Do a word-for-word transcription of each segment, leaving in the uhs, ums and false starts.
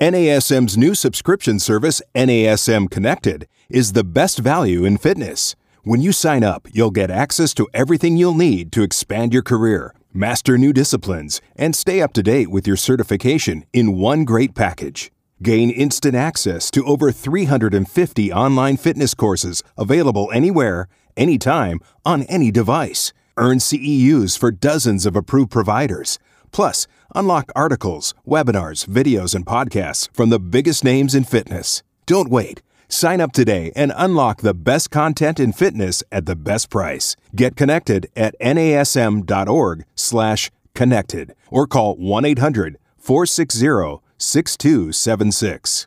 N A S M's new subscription service, N A S M Connected, is the best value in fitness. When you sign up, you'll get access to everything you'll need to expand your career, master new disciplines, and stay up to date with your certification in one great package. Gain instant access to over three hundred fifty online fitness courses available anywhere, anytime, on any device. Earn C E Us for dozens of approved providers. Plus, unlock articles, webinars, videos, and podcasts from the biggest names in fitness. Don't wait. Sign up today and unlock the best content in fitness at the best price. Get connected at N A S M dot org slash connected or call one eight hundred, four six zero, six two seven six.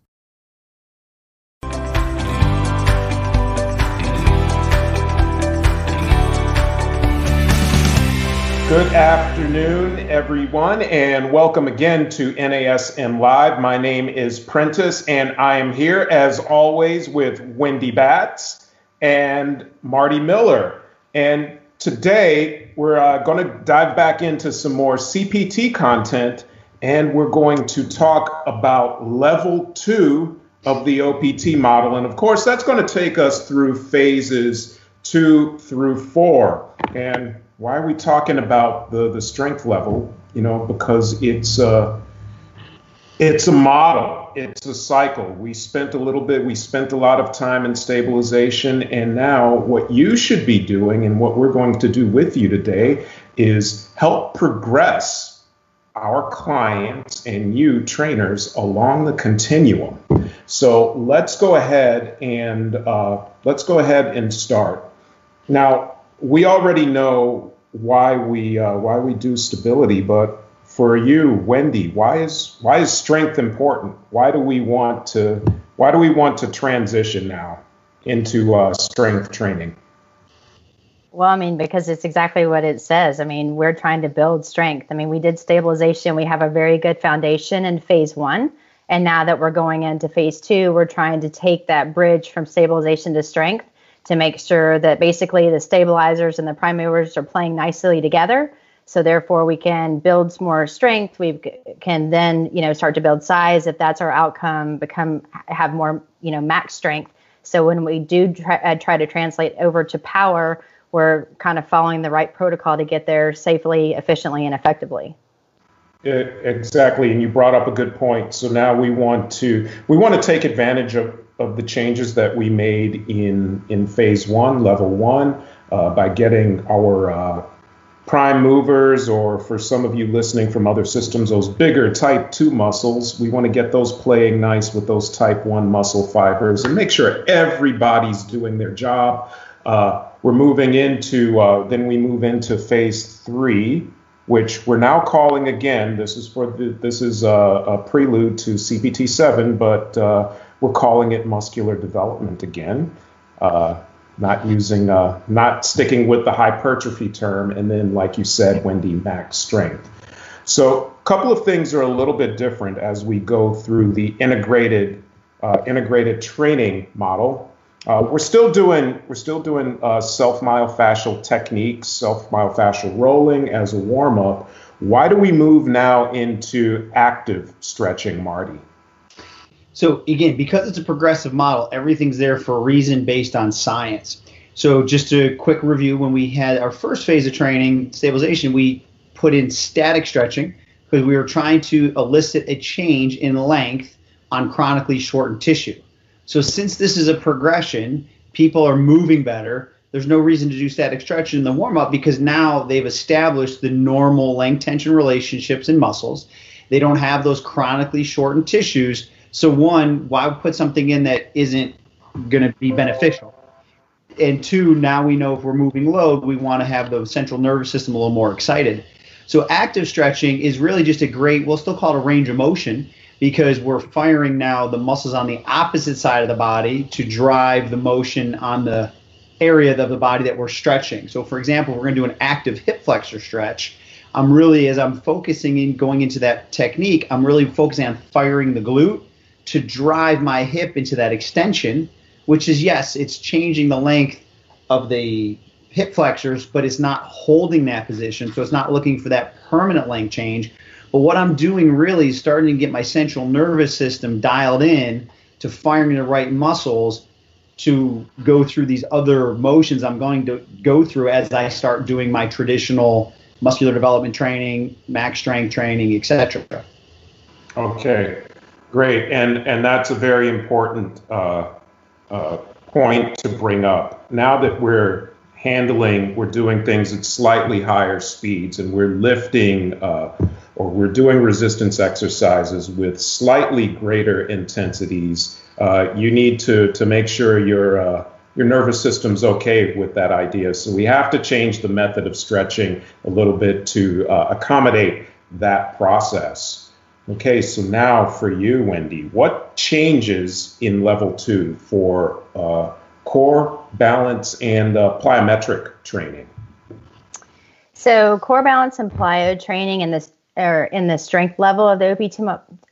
Good afternoon, everyone, and welcome again to N A S M Live. My name is Prentice, and I am here, as always, with Wendy Batts and Marty Miller. And today, we're uh, going to dive back into some more C P T content, and we're going to talk about level two of the O P T model. And, of course, that's going to take us through phases two through four. And why are we talking about the, the strength level? You know, because it's a, it's a model, it's a cycle. We spent a little bit, we spent a lot of time in stabilization, and now what you should be doing and what we're going to do with you today is help progress our clients and you trainers along the continuum. So let's go ahead and uh, let's go ahead and start. Now, we already know why we uh, why we do stability, but for you, Wendy, why is why is strength important? Why do we want to why do we want to transition now into uh, strength training? Well, I mean, because it's exactly what it says. I mean, we're trying to build strength. I mean, we did stabilization. We have a very good foundation in phase one, and now that we're going into phase two, we're trying to take that bridge from stabilization to strength, to make sure that basically the stabilizers and the prime movers are playing nicely together. So therefore we can build more strength. We can then, you know, start to build size if that's our outcome, become, have more, you know, max strength. So when we do try, uh, try to translate over to power, we're kind of following the right protocol to get there safely, efficiently, and effectively. It, exactly. And you brought up a good point. So now we want to, we want to take advantage of of the changes that we made in, in phase one, level one, uh, by getting our uh, prime movers, or for some of you listening from other systems, those bigger type two muscles. We want to get those playing nice with those type one muscle fibers and make sure everybody's doing their job. Uh, we're moving into, uh, then we move into phase three, which we're now calling again, this is for the, this is a, a prelude to C P T seven, but uh, we're calling it muscular development again, uh, not using, uh, not sticking with the hypertrophy term, and then, like you said, Wendy, max strength. So a couple of things are a little bit different as we go through the integrated, uh, integrated training model. Uh, we're still doing, we're still doing uh, self-myofascial techniques, self-myofascial rolling as a warm-up. Why do we move now into active stretching, Marty? So again, because it's a progressive model, everything's there for a reason based on science. So just a quick review, when we had our first phase of training, stabilization, we put in static stretching because we were trying to elicit a change in length on chronically shortened tissue. So since this is a progression, people are moving better. There's no reason to do static stretching in the warm-up because now they've established the normal length-tension relationships in muscles. They don't have those chronically shortened tissues. So one, why put something in that isn't going to be beneficial? And two, now we know if we're moving load, we want to have the central nervous system a little more excited. So active stretching is really just a great, we'll still call it a range of motion, because we're firing now the muscles on the opposite side of the body to drive the motion on the area of the body that we're stretching. So for example, we're going to do an active hip flexor stretch. I'm really, as I'm focusing in going into that technique, I'm really focusing on firing the glute to drive my hip into that extension, which is, yes, it's changing the length of the hip flexors, but it's not holding that position. So it's not looking for that permanent length change. But what I'm doing really is starting to get my central nervous system dialed in to firing the right muscles to go through these other motions I'm going to go through as I start doing my traditional muscular development training, max strength training, et cetera. Okay, great. And, and that's a very important uh, uh, point to bring up. Now that we're handling, we're doing things at slightly higher speeds and we're lifting uh, or we're doing resistance exercises with slightly greater intensities, uh, you need to, to make sure your, uh, your nervous system's okay with that idea. So we have to change the method of stretching a little bit to uh, accommodate that process. Okay, so now for you, Wendy, what changes in level two for uh, core, balance, and uh, plyometric training? So core, balance, and plyo training in this or in the strength level of the O P T,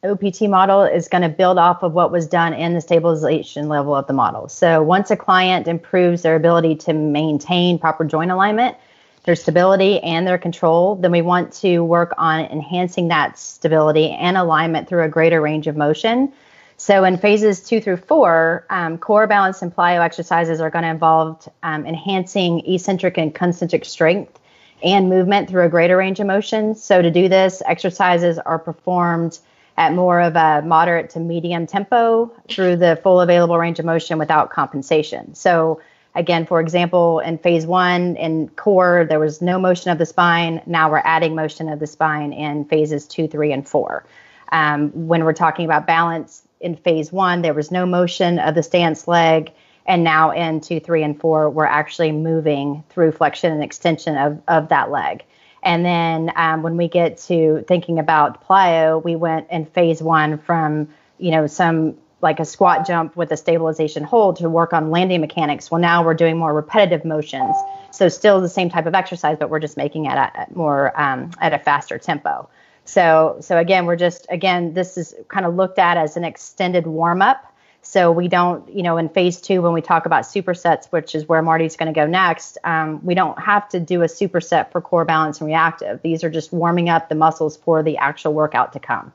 O P T model is going to build off of what was done in the stabilization level of the model. So once a client improves their ability to maintain proper joint alignment, their stability and their control, then we want to work on enhancing that stability and alignment through a greater range of motion. So in phases two through four, um, core, balance, and plyo exercises are going to involve um, enhancing eccentric and concentric strength and movement through a greater range of motion. So to do this, exercises are performed at more of a moderate to medium tempo through the full available range of motion without compensation. So again, for example, in phase one in core, there was no motion of the spine. Now we're adding motion of the spine in phases two, three, and four. Um, when we're talking about balance in phase one, there was no motion of the stance leg. And now in two, three, and four, we're actually moving through flexion and extension of, of that leg. And then um, when we get to thinking about plyo, we went in phase one from, you know, some like a squat jump with a stabilization hold to work on landing mechanics. Well, now we're doing more repetitive motions. So still the same type of exercise, but we're just making it a, a more um, at a faster tempo. So, so again, we're just, again, this is kind of looked at as an extended warm up. So we don't, you know, in phase two, when we talk about supersets, which is where Marty's going to go next, um, we don't have to do a superset for core, balance, and reactive. These are just warming up the muscles for the actual workout to come.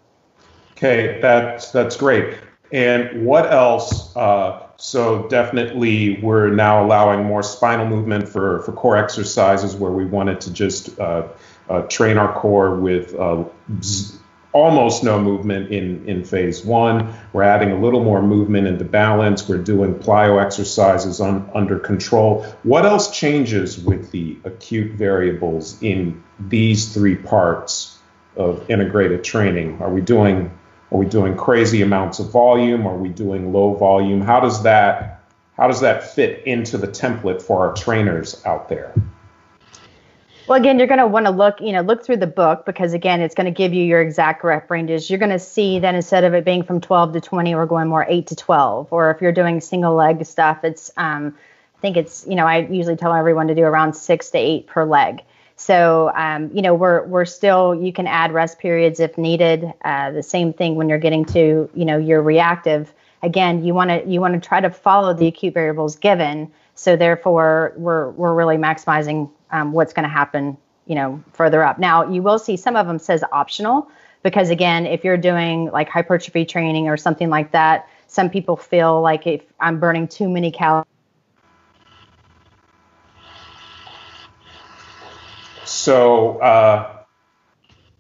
Okay, that's, that's great. And what else? Uh, so definitely we're now allowing more spinal movement for, for core exercises where we wanted to just uh, uh, train our core with uh, almost no movement in, in phase one. We're adding a little more movement into balance. We're doing plyo exercises on, under control. What else changes with the acute variables in these three parts of integrated training? Are we doing... Are we doing crazy amounts of volume? Are we doing low volume? How does that how does that fit into the template for our trainers out there? Well, again, you're going to want to look, you know, look through the book because, again, it's going to give you your exact rep ranges. You're going to see that instead of it being from twelve to twenty, we're going more eight to twelve. Or if you're doing single leg stuff, it's um, I think it's, you know, I usually tell everyone to do around six to eight per leg. So, um, you know, we're we're still, you can add rest periods if needed. Uh, the same thing when you're getting to, you know, your reactive. Again, you want to you want to try to follow the acute variables given. So therefore, we're we're really maximizing um, what's going to happen, you know, further up. Now, you will see some of them says optional because, again, if you're doing like hypertrophy training or something like that, some people feel like if I'm burning too many calories. So uh,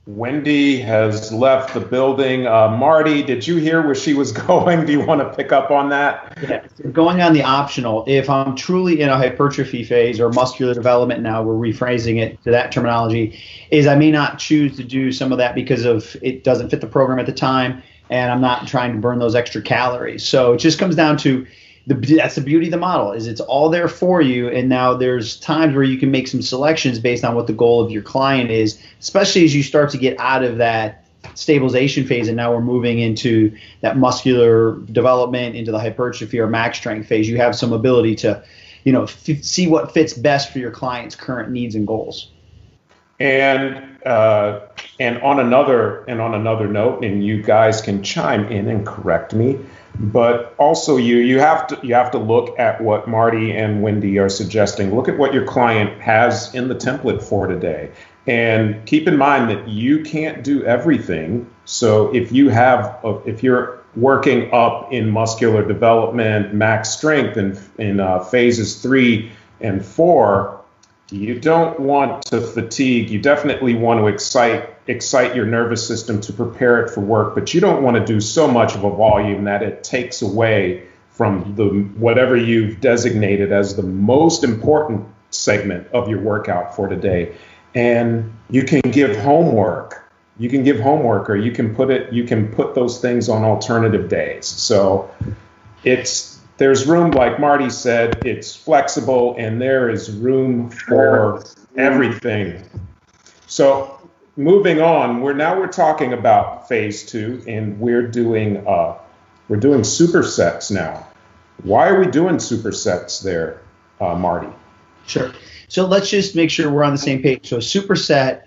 Wendy has left the building. Uh, Marty, did you hear where she was going? Do you want to pick up on that? Yeah, going on the optional, if I'm truly in a hypertrophy phase or muscular development now, we're rephrasing it to that terminology, is I may not choose to do some of that because of it doesn't fit the program at the time, and I'm not trying to burn those extra calories. So it just comes down to The, that's the beauty of the model is it's all there for you, and now there's times where you can make some selections based on what the goal of your client is, especially as you start to get out of that stabilization phase and now we're moving into that muscular development, into the hypertrophy or max strength phase. You have some ability to, you know, f- see what fits best for your client's current needs and goals. And uh, and on another and on another note, and you guys can chime in and correct me, but also you you have to you have to look at what Marty and Wendy are suggesting. Look at what your client has in the template for today. And keep in mind that you can't do everything. So if you have, a, if you're working up in muscular development, max strength in, in uh, phases three and four, you don't want to fatigue. You definitely want to excite, excite your nervous system to prepare it for work, but you don't want to do so much of a volume that it takes away from the whatever you've designated as the most important segment of your workout for today. And you can give homework, you can give homework, or you can put it, you can put those things on alternative days. So it's, there's room, like Marty said, it's flexible and there is room for everything. So moving on, we're now we're talking about phase two, and we're doing, uh, we're doing supersets now. Why are we doing supersets there, uh, Marty? Sure. So let's just make sure we're on the same page. So a superset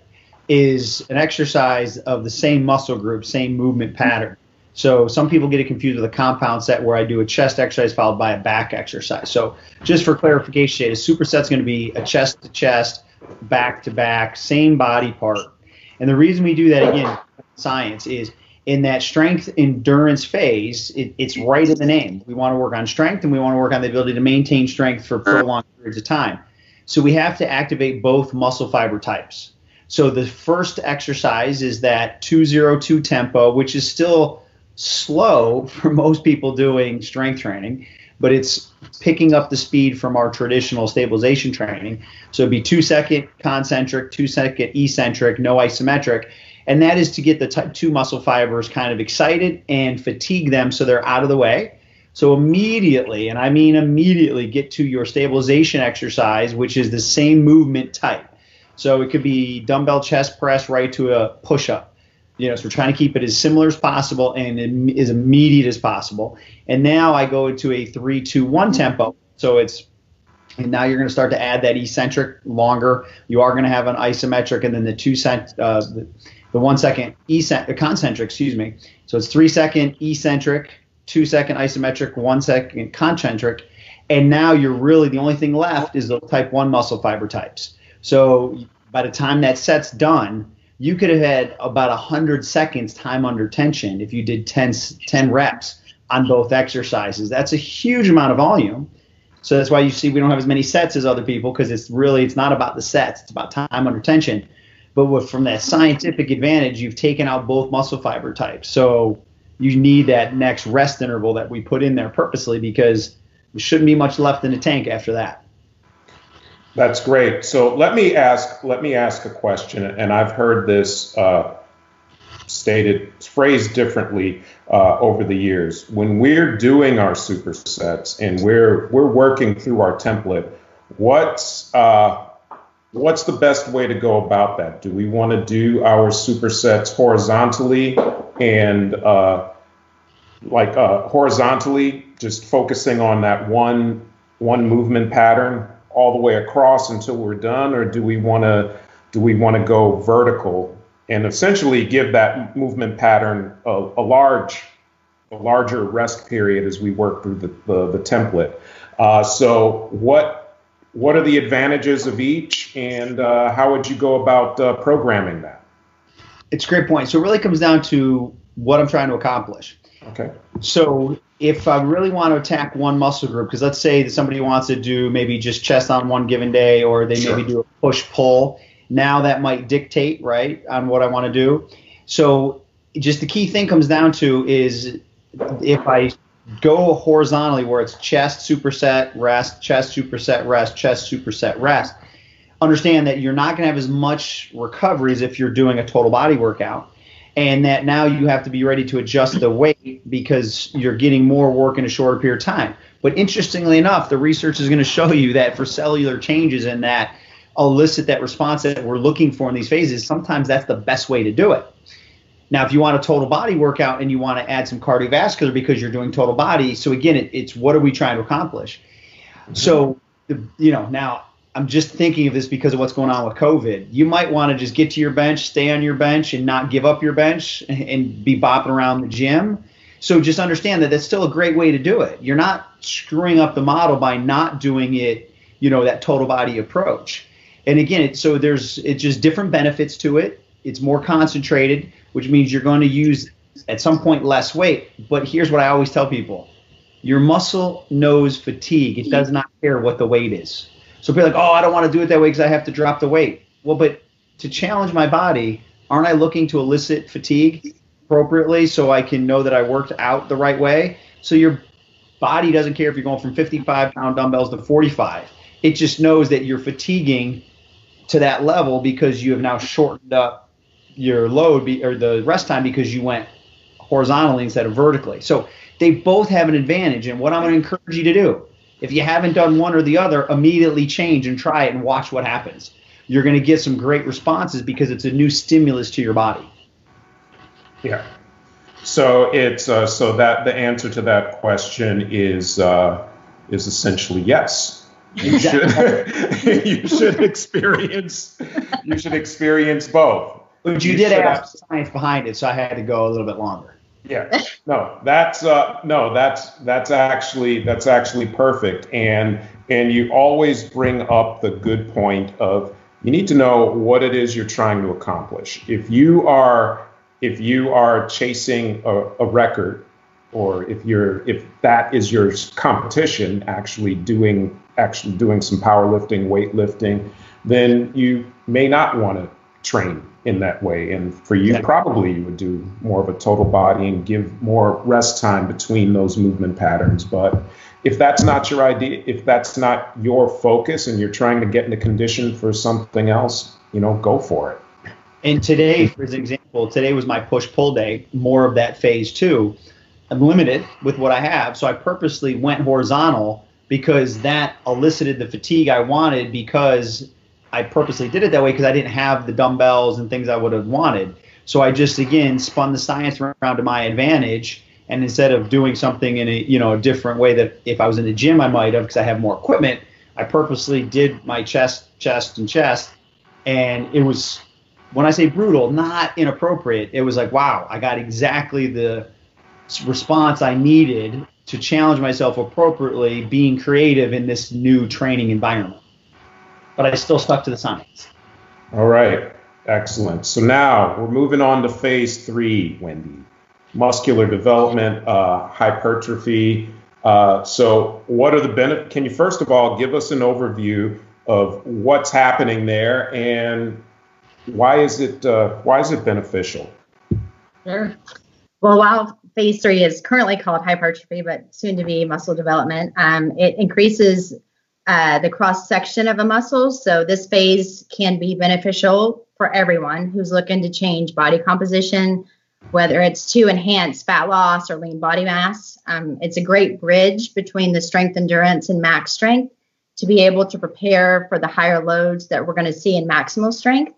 is an exercise of the same muscle group, same movement pattern. So some people get it confused with a compound set, where I do a chest exercise followed by a back exercise. So just for clarification, a superset's going to be a chest to chest, back to back, same body part. And the reason we do that, again, science, is in that strength endurance phase, it, it's right in the name. We want to work on strength, and we want to work on the ability to maintain strength for prolonged periods of time. So we have to activate both muscle fiber types. So the first exercise is that two zero two tempo, which is still slow for most people doing strength training, but it's picking up the speed from our traditional stabilization training. So it'd be two second concentric, two second eccentric, no isometric. And that is to get the type two muscle fibers kind of excited and fatigue them so they're out of the way. So immediately, and I mean immediately, get to your stabilization exercise, which is the same movement type. So it could be dumbbell chest press right to a push-up. You know, so we're trying to keep it as similar as possible and as immediate as possible. And now I go into a three two one tempo. So it's, and now you're going to start to add that eccentric longer. You are going to have an isometric, and then the two cent, uh, the, the one second eccentric, concentric, excuse me. So it's three second eccentric, two second isometric, one second concentric, and now you're really, the only thing left is the type one muscle fiber types. So by the time that set's done, you could have had about one hundred seconds time under tension if you did ten, ten reps on both exercises. That's a huge amount of volume. So that's why you see we don't have as many sets as other people, because it's really, it's not about the sets, it's about time under tension. But with, from that scientific advantage, you've taken out both muscle fiber types. So you need that next rest interval that we put in there purposely, because there shouldn't be much left in the tank after that. That's great. So let me ask, let me ask a question, and I've heard this uh, stated, phrased differently uh, over the years. When we're doing our supersets and we're we're working through our template, what's uh, what's the best way to go about that? Do we want to do our supersets horizontally and uh, like uh, horizontally, just focusing on that one one movement pattern all the way across until we're done, or do we want to do we want to go vertical and essentially give that movement pattern a, a large, a larger rest period as we work through the the, the template? Uh, so what what are the advantages of each, and uh, how would you go about uh, programming that? It's a great point. So it really comes down to what I'm trying to accomplish. Okay. So if I really want to attack one muscle group, because let's say that somebody wants to do maybe just chest on one given day, or they sure. maybe do a push-pull, now that might dictate, right, on what I want to do. So just the key thing comes down to is if I go horizontally, where it's chest, superset, rest, chest, superset, rest, chest, superset, rest, understand that you're not going to have as much recovery as if you're doing a total body workout, and that now you have to be ready to adjust the weight because you're getting more work in a shorter period of time. But interestingly enough, the research is going to show you that for cellular changes and that elicit that response that we're looking for in these phases, sometimes that's the best way to do it. Now, if you want a total body workout and you want to add some cardiovascular because you're doing total body, so again, it, it's what are we trying to accomplish? So, you know, now, I'm just thinking of this because of what's going on with COVID. You might want to just get to your bench, stay on your bench, and not give up your bench and be bopping around the gym. So just understand that that's still a great way to do it. You're not screwing up the model by not doing it, you know, that total body approach. And again, it, so there's it's just different benefits to it. It's more concentrated, which means you're going to use at some point less weight. But here's what I always tell people. Your muscle knows fatigue. It does not care what the weight is. So people are like, oh, I don't want to do it that way because I have to drop the weight. Well, but to challenge my body, aren't I looking to elicit fatigue appropriately so I can know that I worked out the right way? So your body doesn't care if you're going from fifty-five pound dumbbells to forty-five. It just knows that you're fatiguing to that level because you have now shortened up your load be, or the rest time because you went horizontally instead of vertically. So they both have an advantage. And what I'm going to encourage you to do, if you haven't done one or the other, immediately change and try it and watch what happens. You're going to get some great responses because it's a new stimulus to your body. Yeah. So it's uh, so that the answer to that question is uh, is essentially yes. You exactly. should you should experience you should experience both. But you, you did ask the science behind it, so I had to go a little bit longer. Yeah, no, that's uh, no, that's that's actually that's actually perfect, and and you always bring up the good point of you need to know what it is you're trying to accomplish. If you are if you are chasing a, a record, or if you're if that is your competition, actually doing actually doing some powerlifting, weightlifting, then you may not want to train in that way. And for you, yeah. probably you would do more of a total body and give more rest time between those movement patterns. But if that's not your idea, if that's not your focus and you're trying to get into condition for something else, you know, go for it. And today, for example, today was my push-pull day, more of that phase two. I'm limited with what I have. So I purposely went horizontal because that elicited the fatigue I wanted because I purposely did it that way because I didn't have the dumbbells and things I would have wanted. So I just, again, spun the science around to my advantage. And instead of doing something in a, you know, a different way that if I was in the gym, I might have, because I have more equipment, I purposely did my chest, chest and chest. And it was, when I say brutal, not inappropriate. It was like, wow, I got exactly the response I needed to challenge myself appropriately, being creative in this new training environment. But I still stuck to the science. All right, excellent. So now we're moving on to phase three, Wendy. Muscular development, uh, hypertrophy. Uh, so what are the benefits? Can you first of all give us an overview of what's happening there and why is it uh, why is it beneficial? Sure. Well, while phase three is currently called hypertrophy, but soon to be muscle development, um, it increases Uh, the cross section of a muscle. So this phase can be beneficial for everyone who's looking to change body composition, whether it's to enhance fat loss or lean body mass. Um, it's a great bridge between the strength endurance and max strength to be able to prepare for the higher loads that we're going to see in maximal strength.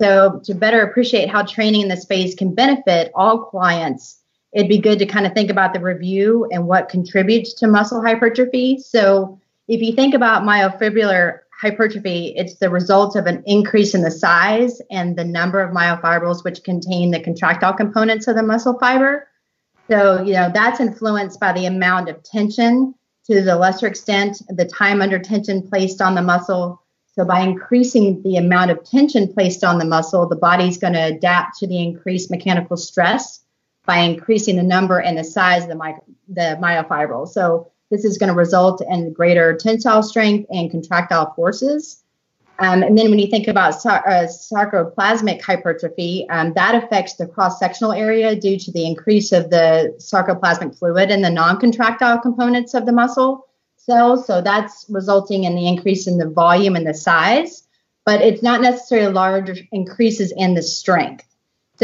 So to better appreciate how training in this phase can benefit all clients, it'd be good to kind of think about the review and what contributes to muscle hypertrophy. So if you think about myofibular hypertrophy, it's the result of an increase in the size and the number of myofibrils, which contain the contractile components of the muscle fiber. So, you know, that's influenced by the amount of tension to the lesser extent, the time under tension placed on the muscle. So by increasing the amount of tension placed on the muscle, the body's going to adapt to the increased mechanical stress by increasing the number and the size of the, my, the myofibrils. So this is going to result in greater tensile strength and contractile forces. Um, and then when you think about sar- uh, sarcoplasmic hypertrophy, um, that affects the cross-sectional area due to the increase of the sarcoplasmic fluid and the non-contractile components of the muscle cells. So that's resulting in the increase in the volume and the size, but it's not necessarily large increases in the strength.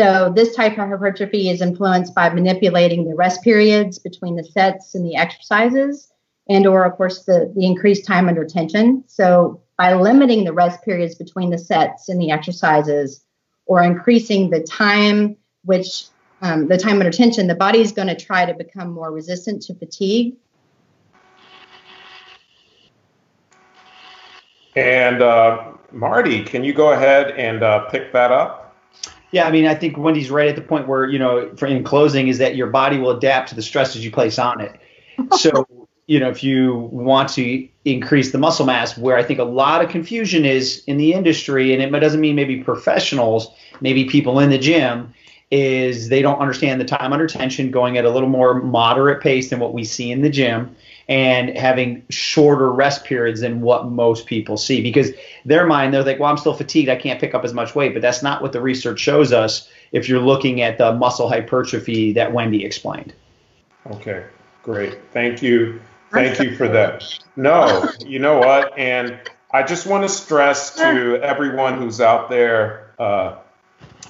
So this type of hypertrophy is influenced by manipulating the rest periods between the sets and the exercises and or, of course, the, the increased time under tension. So by limiting the rest periods between the sets and the exercises or increasing the time, which um, the time under tension, the body is going to try to become more resistant to fatigue. And uh, Marty, can you go ahead and uh, pick that up? Yeah, I mean, I think Wendy's right at the point where, you know, for in closing, is that your body will adapt to the stresses you place on it. So you know, if you want to increase the muscle mass, where I think a lot of confusion is in the industry, and it doesn't mean maybe professionals, maybe people in the gym, is they don't understand the time under tension, going at a little more moderate pace than what we see in the gym, and having shorter rest periods than what most people see. Because their mind, they're like, well, I'm still fatigued, I can't pick up as much weight. But that's not what the research shows us if you're looking at the muscle hypertrophy that Wendy explained. Okay, great. Thank you. Thank you for that. No, you know what? And I just want to stress to everyone who's out there uh,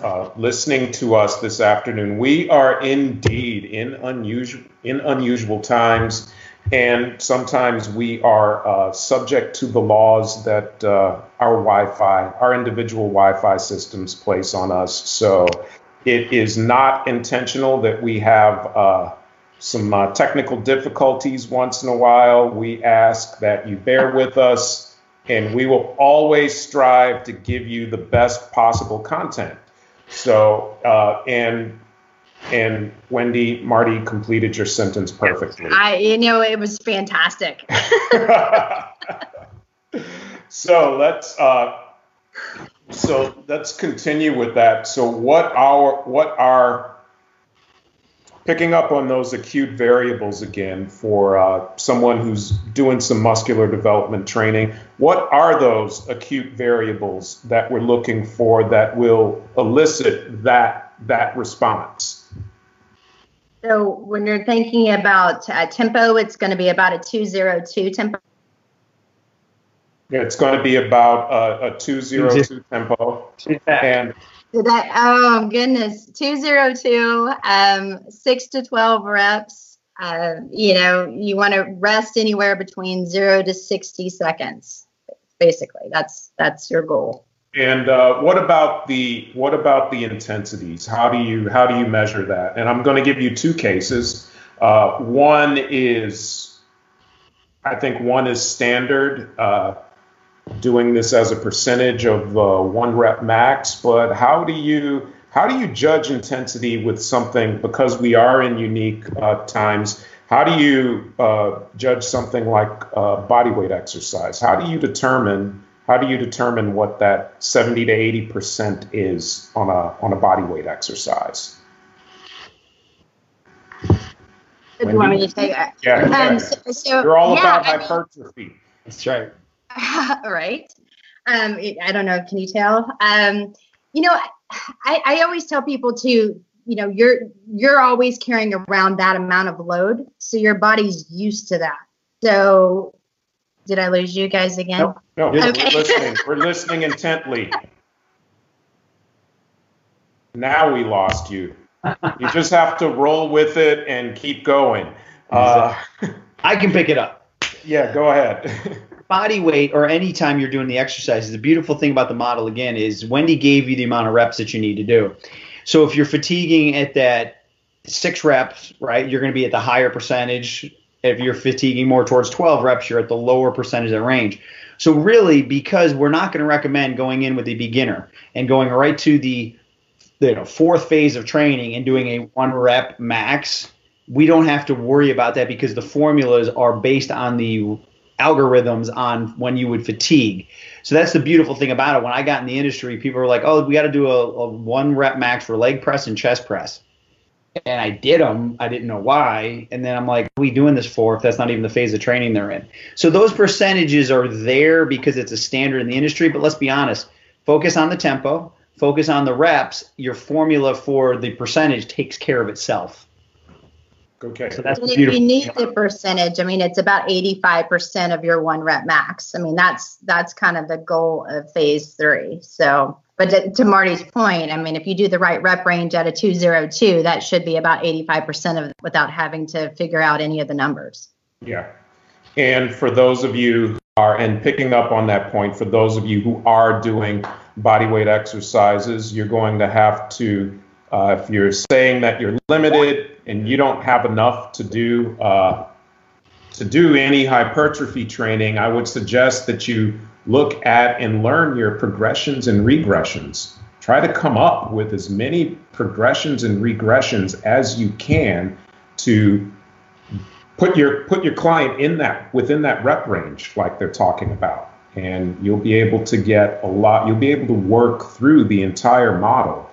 uh, listening to us this afternoon, we are indeed in unusual, in unusual times. And sometimes we are uh, subject to the laws that uh, our Wi-Fi, our individual Wi-Fi systems place on us. So it is not intentional that we have uh, some uh, technical difficulties once in a while. We ask that you bear with us, and we will always strive to give you the best possible content. So, uh, and And Wendy, Marty completed your sentence perfectly. I, you know, it was fantastic. So let's uh, so let's continue with that. So what our what are picking up on those acute variables again for uh, someone who's doing some muscular development training? What are those acute variables that we're looking for that will elicit that that response? So when you're thinking about uh, tempo, it's going to be about a two zero two tempo. Yeah, it's going to be about uh, a two zero two tempo. And that, oh goodness, two zero two, um, six to twelve reps. Uh, you know, you want to rest anywhere between zero to sixty seconds. Basically, that's that's your goal. And uh, what about the what about the intensities? How do you how do you measure that? And I'm going to give you two cases. Uh, one is, I think one is standard, uh, doing this as a percentage of uh, one rep max. But how do you how do you judge intensity with something, because we are in unique uh, times? How do you uh, judge something like uh, body weight exercise? How do you determine? How do you determine what that seventy to eighty percent is on a on a body weight exercise? Do you want me to take that? Yeah, um, yeah. So, so, you're all yeah, about I hypertrophy. Mean, That's right. All right. Um, I don't know. Can you tell? Um, you know, I, I always tell people to, you know, you're you're always carrying around that amount of load, so your body's used to that. So. Did I lose you guys again? Nope. No, okay. We're listening. We're listening intently. Now we lost you. You just have to roll with it and keep going. Uh, I can pick it up. Yeah, go ahead. Body weight, or any time you're doing the exercises, the beautiful thing about the model, again, is Wendy gave you the amount of reps that you need to do. So if you're fatiguing at that six reps, right, you're going to be at the higher percentage. If you're fatiguing more towards twelve reps, you're at the lower percentage of the range. So really, because we're not going to recommend going in with a beginner and going right to the, you know, fourth phase of training and doing a one rep max, we don't have to worry about that, because the formulas are based on the algorithms on when you would fatigue. So that's the beautiful thing about it. When I got in the industry, people were like, oh, we got to do a, a one rep max for leg press and chest press. And I did them. I didn't know why. And then I'm like, what are we doing this for if that's not even the phase of training they're in? So those percentages are there because it's a standard in the industry. But let's be honest. Focus on the tempo. Focus on the reps. Your formula for the percentage takes care of itself. Okay. So that's beautiful. You need the percentage. I mean, it's about eighty-five percent of your one rep max. I mean, that's that's kind of the goal of phase three. So. But to, to Marty's point, I mean, if you do the right rep range at a two zero two, that should be about eighty-five percent of it without having to figure out any of the numbers. Yeah. And for those of you who are, and picking up on that point, for those of you who are doing body weight exercises, you're going to have to, uh, if you're saying that you're limited and you don't have enough to do, uh, to do any hypertrophy training, I would suggest that you look at and learn your progressions and regressions. Try to come up with as many progressions and regressions as you can to put your put your client in that within that rep range like they're talking about, and you'll be able to get a lot. You'll be able to work through the entire model.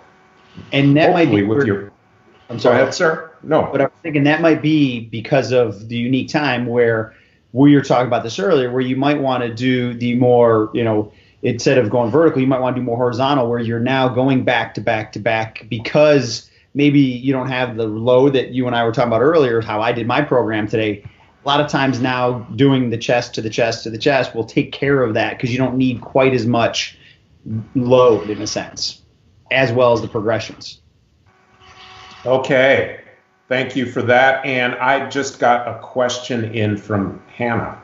And that might be with your. I'm sorry, go ahead, sir. No, but I'm thinking that might be because of the unique time where we were talking about this earlier, where you might want to do the more, you know, instead of going vertical, you might want to do more horizontal, where you're now going back to back to back because maybe you don't have the load that you and I were talking about earlier, how I did my program today. A lot of times now doing the chest to the chest to the chest will take care of that because you don't need quite as much load in a sense, as well as the progressions. Okay. Thank you for that. And I just got a question in from Hannah.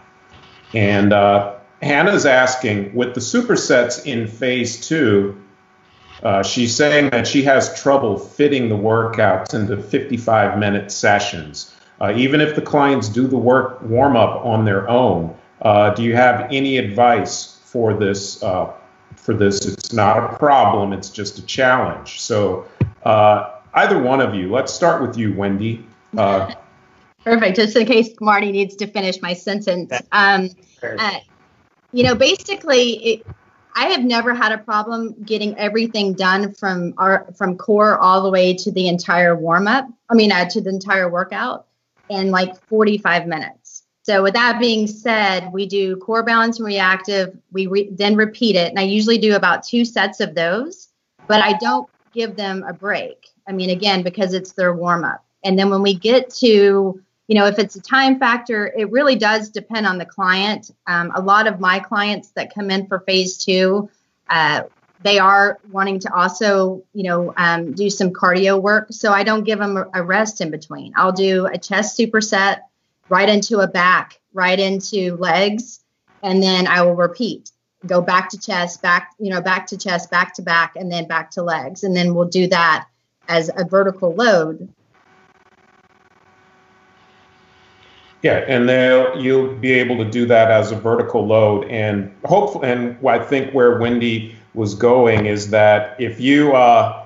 And uh, Hannah's asking, with the supersets in phase two, uh, she's saying that she has trouble fitting the workouts into fifty-five minute sessions. Uh, even if the clients do the work warm up on their own, uh, do you have any advice for this? Uh, for this, it's not a problem, it's just a challenge. So uh, either one of you, let's start with you, Wendy. Uh, Perfect, just in case Marty needs to finish my sentence. Um, uh, you know, basically, it, I have never had a problem getting everything done from our, from core all the way to the entire warm up, I mean, uh, to the entire workout in like forty-five minutes. So with that being said, we do core balance and reactive, we re then repeat it. And I usually do about two sets of those, but I don't give them a break. I mean, again, because it's their warm up. And then when we get to, you know, if it's a time factor, it really does depend on the client. Um, a lot of my clients that come in for phase two, uh, they are wanting to also, you know, um, do some cardio work. So I don't give them a, a rest in between. I'll do a chest superset right into a back, right into legs. And then I will repeat, go back to chest, back, you know, back to chest, back to back, and then back to legs. And then we'll do that as a vertical load. Yeah, and they'll, you'll be able to do that as a vertical load, and hopefully, and I think where Wendy was going is that if you, uh,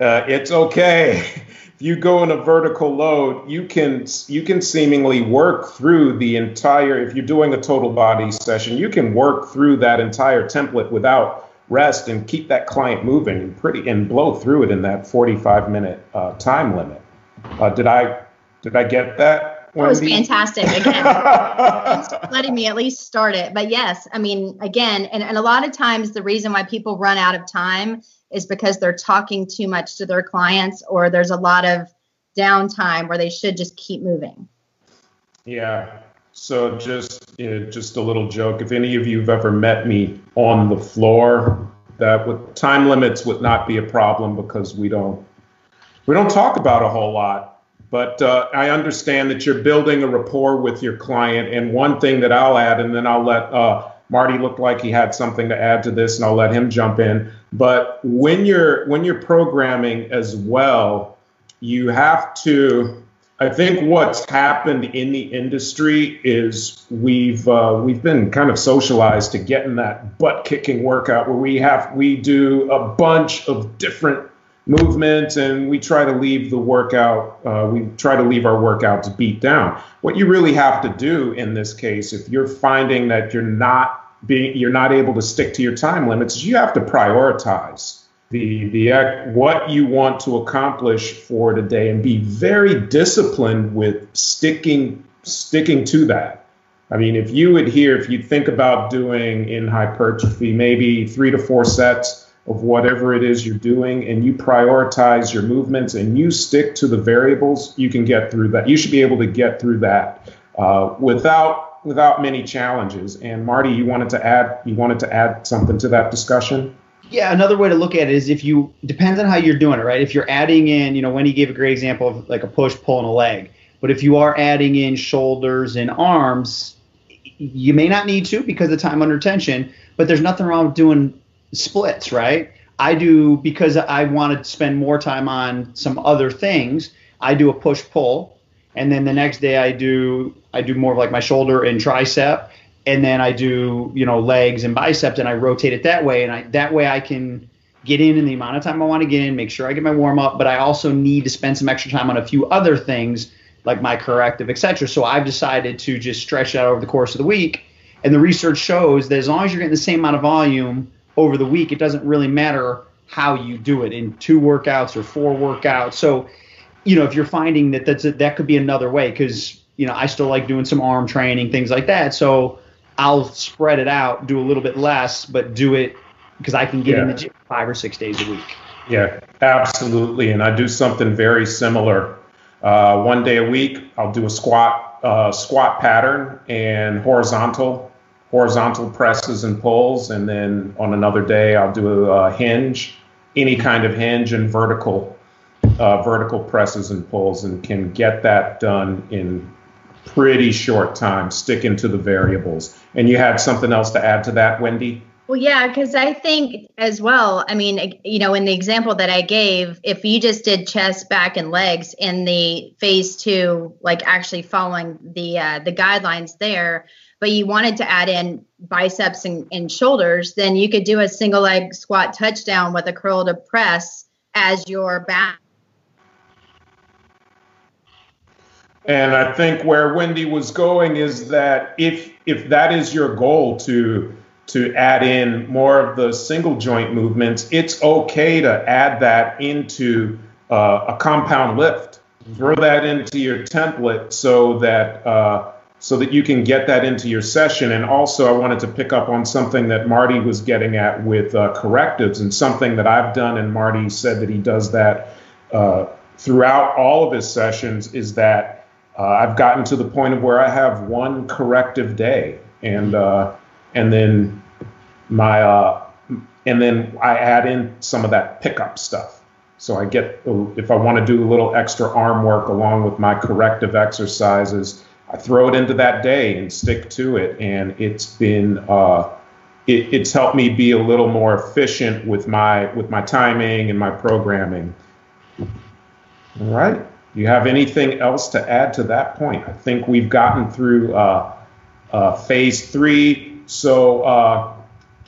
uh, it's okay if you go in a vertical load, you can you can seemingly work through the entire. If you're doing a total body session, you can work through that entire template without rest and keep that client moving and pretty and blow through it in that forty-five minute uh, time limit. Uh, did I did I get that? Wendy? It was fantastic. Again, letting me at least start it. But yes, I mean, again, and, and a lot of times the reason why people run out of time is because they're talking too much to their clients, or there's a lot of downtime where they should just keep moving. Yeah. So just you know, just a little joke. If any of you have ever met me on the floor, that would, time limits would not be a problem because we don't we don't talk about a whole lot. But uh, I understand that you're building a rapport with your client. And one thing that I'll add, and then I'll let uh, Marty look like he had something to add to this, and I'll let him jump in. But when you're when you're programming as well, you have to. I think what's happened in the industry is we've uh, we've been kind of socialized to get in that butt-kicking workout where we have we do a bunch of different movements, and we try to leave the workout uh, we try to leave our workouts beat down. What you really have to do in this case, if you're finding that you're not being you're not able to stick to your time limits, is you have to prioritize the, the what you want to accomplish for today, and be very disciplined with sticking sticking to that. I mean, if you adhere, if you think about doing in hypertrophy, maybe three to four sets of whatever it is you're doing, and you prioritize your movements and you stick to the variables, you can get through that. You should be able to get through that uh, without without many challenges. And Marty, you wanted to add you wanted to add something to that discussion? Yeah, another way to look at it is if you, depends on how you're doing it, right? If you're adding in, you know, Wendy gave a great example of like a push, pull, and a leg. But if you are adding in shoulders and arms, you may not need to because of time under tension, but there's nothing wrong with doing splits, right? I do, because I want to spend more time on some other things, I do a push, pull, and then the next day I do, I do more of like my shoulder and tricep. And then I do, you know, legs and biceps, and I rotate it that way. And I, that way I can get in in the amount of time I want to get in, make sure I get my warm up. But I also need to spend some extra time on a few other things like my corrective, et cetera. So I've decided to just stretch it out over the course of the week. And the research shows that as long as you're getting the same amount of volume over the week, it doesn't really matter how you do it in two workouts or four workouts. So, you know, if you're finding that that's a, that could be another way, because, you know, I still like doing some arm training, things like that. So I'll spread it out, do a little bit less, but do it because I can get yeah. in the gym five or six days a week. Yeah, absolutely. And I do something very similar. Uh, one day a week, I'll do a squat, uh, squat pattern and horizontal, horizontal presses and pulls. And then on another day, I'll do a hinge, any kind of hinge, and vertical, uh, vertical presses and pulls, and can get that done in pretty short time, sticking to the variables. And you had something else to add to that, Wendy? Well, yeah, because I think as well, I mean, you know, in the example that I gave, if you just did chest, back, and legs in the phase two, like actually following the uh, the guidelines there, but you wanted to add in biceps and, and shoulders, then you could do a single leg squat touchdown with a curl to press as your back. And I think where Wendy was going is that if if that is your goal, to to add in more of the single joint movements, it's okay to add that into uh, a compound lift. Throw that into your template so that uh, so that you can get that into your session. And also, I wanted to pick up on something that Marty was getting at with uh, correctives, and something that I've done, and Marty said that he does that uh, throughout all of his sessions, is that uh, I've gotten to the point of where I have one corrective day, and uh, and then my uh, and then I add in some of that pickup stuff. So I get, if I want to do a little extra arm work along with my corrective exercises, I throw it into that day and stick to it. And it's been uh, it, it's helped me be a little more efficient with my with my timing and my programming. All right. Do you have anything else to add to that point? I think we've gotten through uh, uh, phase three. So uh,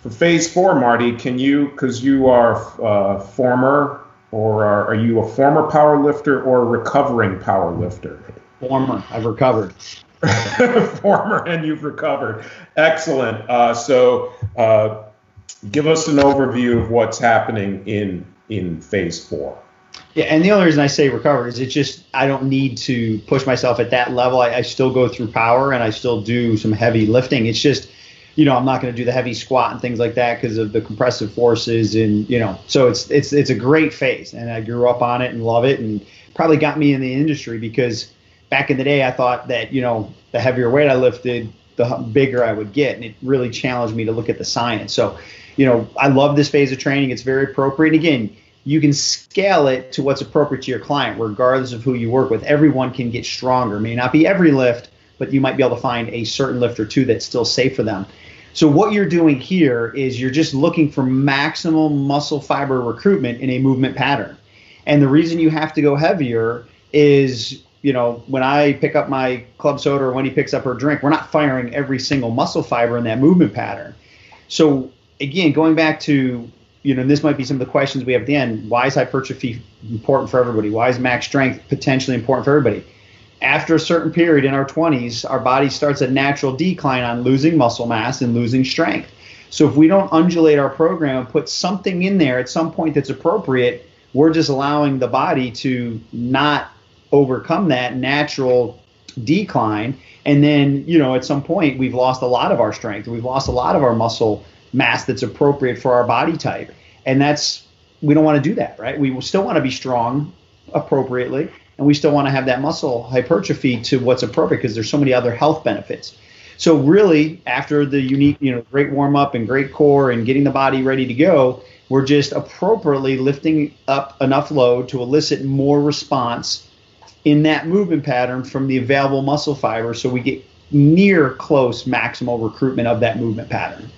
for phase four, Marty, can you, because you are uh, former, or are, are you a former power lifter or a recovering power lifter? Former, I've recovered. Former, and you've recovered. Excellent. Uh, so uh, give us an overview of what's happening in in phase four. Yeah, and the only reason I say recovered is it's just I don't need to push myself at that level. I, I still go through power, and I still do some heavy lifting. It's just, you know, I'm not going to do the heavy squat and things like that because of the compressive forces, and, you know, so it's it's it's a great phase, and I grew up on it and love it, and probably got me in the industry because back in the day I thought that, you know, the heavier weight I lifted, the bigger I would get, and it really challenged me to look at the science. So, you know, I love this phase of training. It's very appropriate. Again, you can scale it to what's appropriate to your client, regardless of who you work with. Everyone can get stronger. It may not be every lift, but you might be able to find a certain lift or two that's still safe for them. So what you're doing here is you're just looking for maximum muscle fiber recruitment in a movement pattern. And the reason you have to go heavier is, you know, when I pick up my club soda or when he picks up her drink, we're not firing every single muscle fiber in that movement pattern. So again, going back to, you know, and this might be some of the questions we have at the end, why is hypertrophy important for everybody? Why is max strength potentially important for everybody? After a certain period in our twenties, our body starts a natural decline on losing muscle mass and losing strength. So if we don't undulate our program and put something in there at some point that's appropriate, we're just allowing the body to not overcome that natural decline. And then, you know, at some point we've lost a lot of our strength. We've lost a lot of our muscle mass that's appropriate for our body type. And that's, we don't want to do that, right? We still want to be strong appropriately. And we still want to have that muscle hypertrophy to what's appropriate because there's so many other health benefits. So really, after the unique, you know, great warm-up and great core and getting the body ready to go, we're just appropriately lifting up enough load to elicit more response in that movement pattern from the available muscle fiber, so we get near close maximal recruitment of that movement pattern.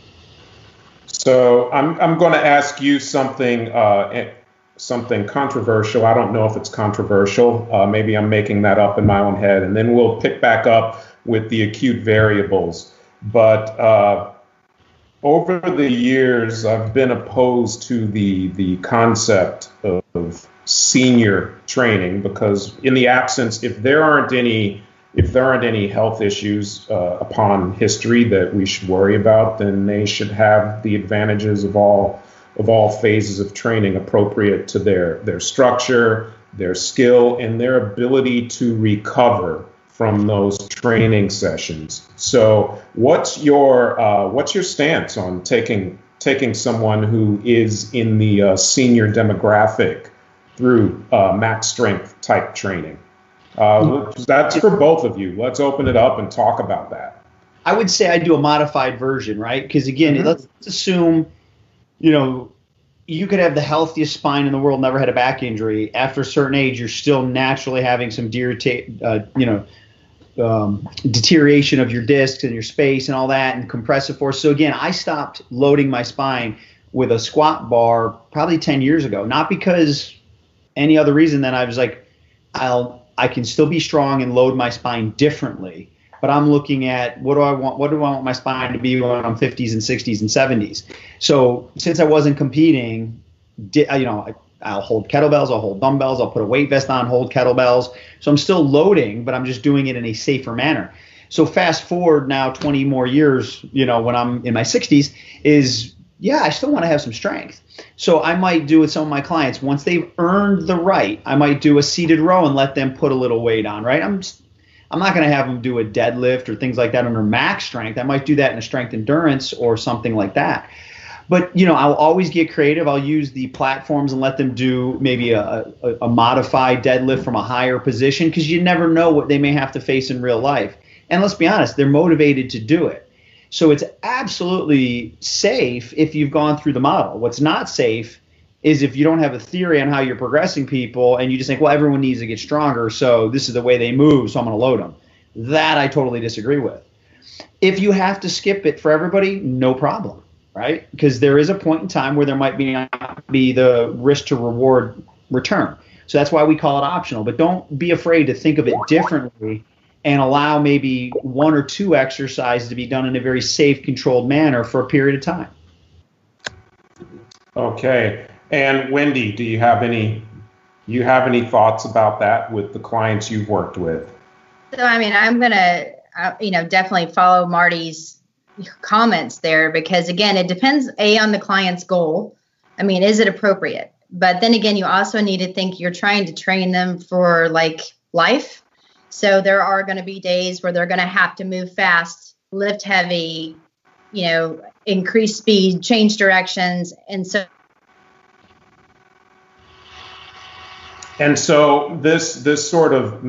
So I'm, I'm going to ask you something uh, in- something controversial. I don't know if it's controversial. Uh, maybe I'm making that up in my own head. And then we'll pick back up with the acute variables. But uh, over the years, I've been opposed to the the concept of senior training, because in the absence, if there aren't any, if there aren't any health issues uh, upon history that we should worry about, then they should have the advantages of all of all phases of training appropriate to their their structure, their skill, and their ability to recover from those training sessions. So, what's your uh, what's your stance on taking taking someone who is in the uh, senior demographic through uh, max strength type training? Uh, that's for both of you. Let's open it up and talk about that. I would say I do a modified version, right? Because again, mm-hmm. let's assume, you know, you could have the healthiest spine in the world, never had a back injury. After a certain age, you're still naturally having some deteriorate, uh, you know, um, deterioration of your discs and your space and all that, and compressive force. So again, I stopped loading my spine with a squat bar probably ten years ago, not because any other reason than I was like, I'll. I can still be strong and load my spine differently, but I'm looking at what do I want, what do I want my spine to be when I'm fifties and sixties and seventies. So since I wasn't competing, you know, I'll hold kettlebells, I'll hold dumbbells, I'll put a weight vest on, hold kettlebells. So I'm still loading, but I'm just doing it in a safer manner. So fast forward now twenty more years, you know, when I'm in my sixties is, yeah, I still want to have some strength. So I might do with some of my clients, once they've earned the right, I might do a seated row and let them put a little weight on, right? I'm just, I'm not going to have them do a deadlift or things like that under max strength. I might do that in a strength endurance or something like that. But, you know, I'll always get creative. I'll use the platforms and let them do maybe a, a, a modified deadlift from a higher position, because you never know what they may have to face in real life. And let's be honest, they're motivated to do it. So it's absolutely safe if you've gone through the model. What's not safe is if you don't have a theory on how you're progressing people and you just think, well, everyone needs to get stronger, so this is the way they move, so I'm going to load them. That I totally disagree with. If you have to skip it for everybody, no problem, right? Because there is a point in time where there might be not be the risk to reward return. So that's why we call it optional. But don't be afraid to think of it differently and allow maybe one or two exercises to be done in a very safe, controlled manner for a period of time. Okay. And Wendy, do you have any you have any thoughts about that with the clients you've worked with? So, I mean, I'm going to, you know, definitely follow Marty's comments there, because, again, it depends, A, on the client's goal. I mean, is it appropriate? But then again, you also need to think you're trying to train them for, like, life. So there are going to be days where they're going to have to move fast, lift heavy, you know, increase speed, change directions. And so. And so this this sort of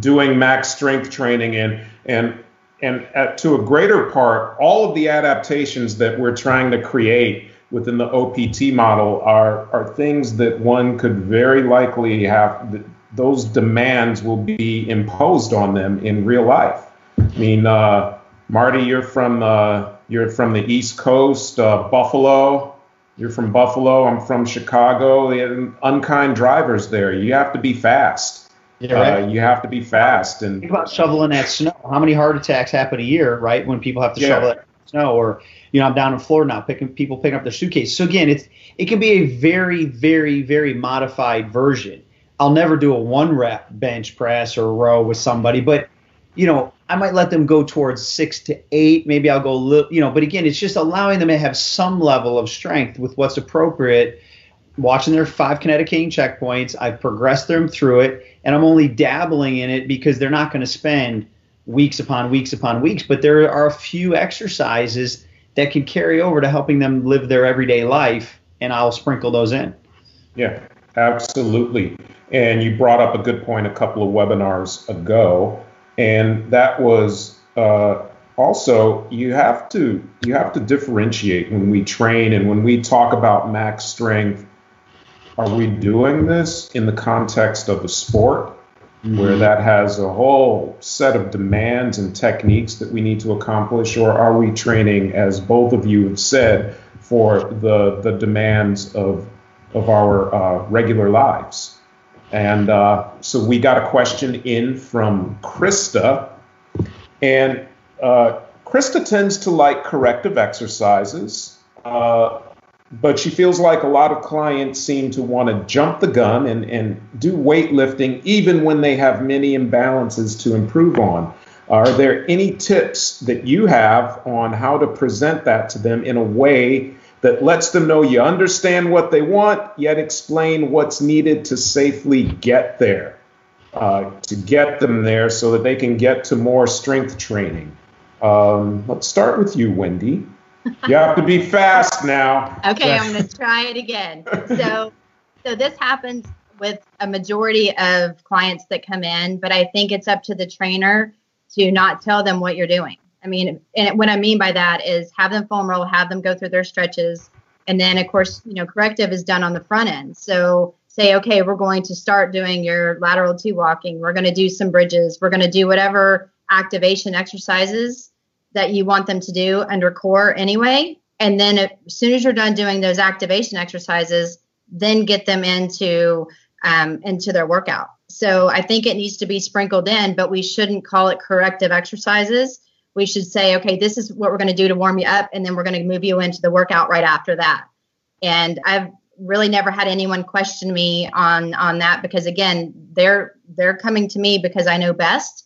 doing max strength training and and and at, to a greater part, all of the adaptations that we're trying to create within the O P T model are are things that one could very likely have. Th- Those demands will be imposed on them in real life. I mean, uh, Marty, you're from uh, you're from the East Coast, uh, Buffalo. You're from Buffalo. I'm from Chicago. They have unkind drivers there. You have to be fast. Yeah, right? uh, you have to be fast. And think about shoveling that snow. How many heart attacks happen a year, right? When people have to yeah. shovel that snow, or you know, I'm down in Florida now, picking people picking up their suitcase. So again, it's it can be a very, very, very modified version. I'll never do a one rep bench press or row with somebody, but you know, I might let them go towards six to eight. Maybe I'll go a little, you know, but again, it's just allowing them to have some level of strength with what's appropriate, watching their five kinetic cane checkpoints. I've progressed them through it, and I'm only dabbling in it because they're not going to spend weeks upon weeks upon weeks, but there are a few exercises that can carry over to helping them live their everyday life, and I'll sprinkle those in. Yeah, absolutely. And you brought up a good point a couple of webinars ago, and that was uh, also you have to you have to differentiate when we train and when we talk about max strength. Are we doing this in the context of a sport mm-hmm. where that has a whole set of demands and techniques that we need to accomplish, or are we training, as both of you have said, for the the demands of of our uh, regular lives? And uh, so we got a question in from Krista, and uh, Krista tends to like corrective exercises, uh, but she feels like a lot of clients seem to want to jump the gun and, and do weightlifting even when they have many imbalances to improve on. Are there any tips that you have on how to present that to them in a way that lets them know you understand what they want, yet explain what's needed to safely get there, uh, to get them there so that they can get to more strength training? Um, let's start with you, Wendy. You have to be fast now. Okay, I'm going to try it again. So, so this happens with a majority of clients that come in, but I think it's up to the trainer to not tell them what you're doing. I mean, and what I mean by that is have them foam roll, have them go through their stretches. And then, of course, you know, corrective is done on the front end. So say, okay, we're going to start doing your lateral two walking. We're going to do some bridges. We're going to do whatever activation exercises that you want them to do under core anyway. And then as soon as you're done doing those activation exercises, then get them into um, into their workout. So I think it needs to be sprinkled in, but we shouldn't call it corrective exercises. We should say, okay, this is what we're going to do to warm you up, and then we're going to move you into the workout right after that. And I've really never had anyone question me on, on that because, again, they're they're coming to me because I know best.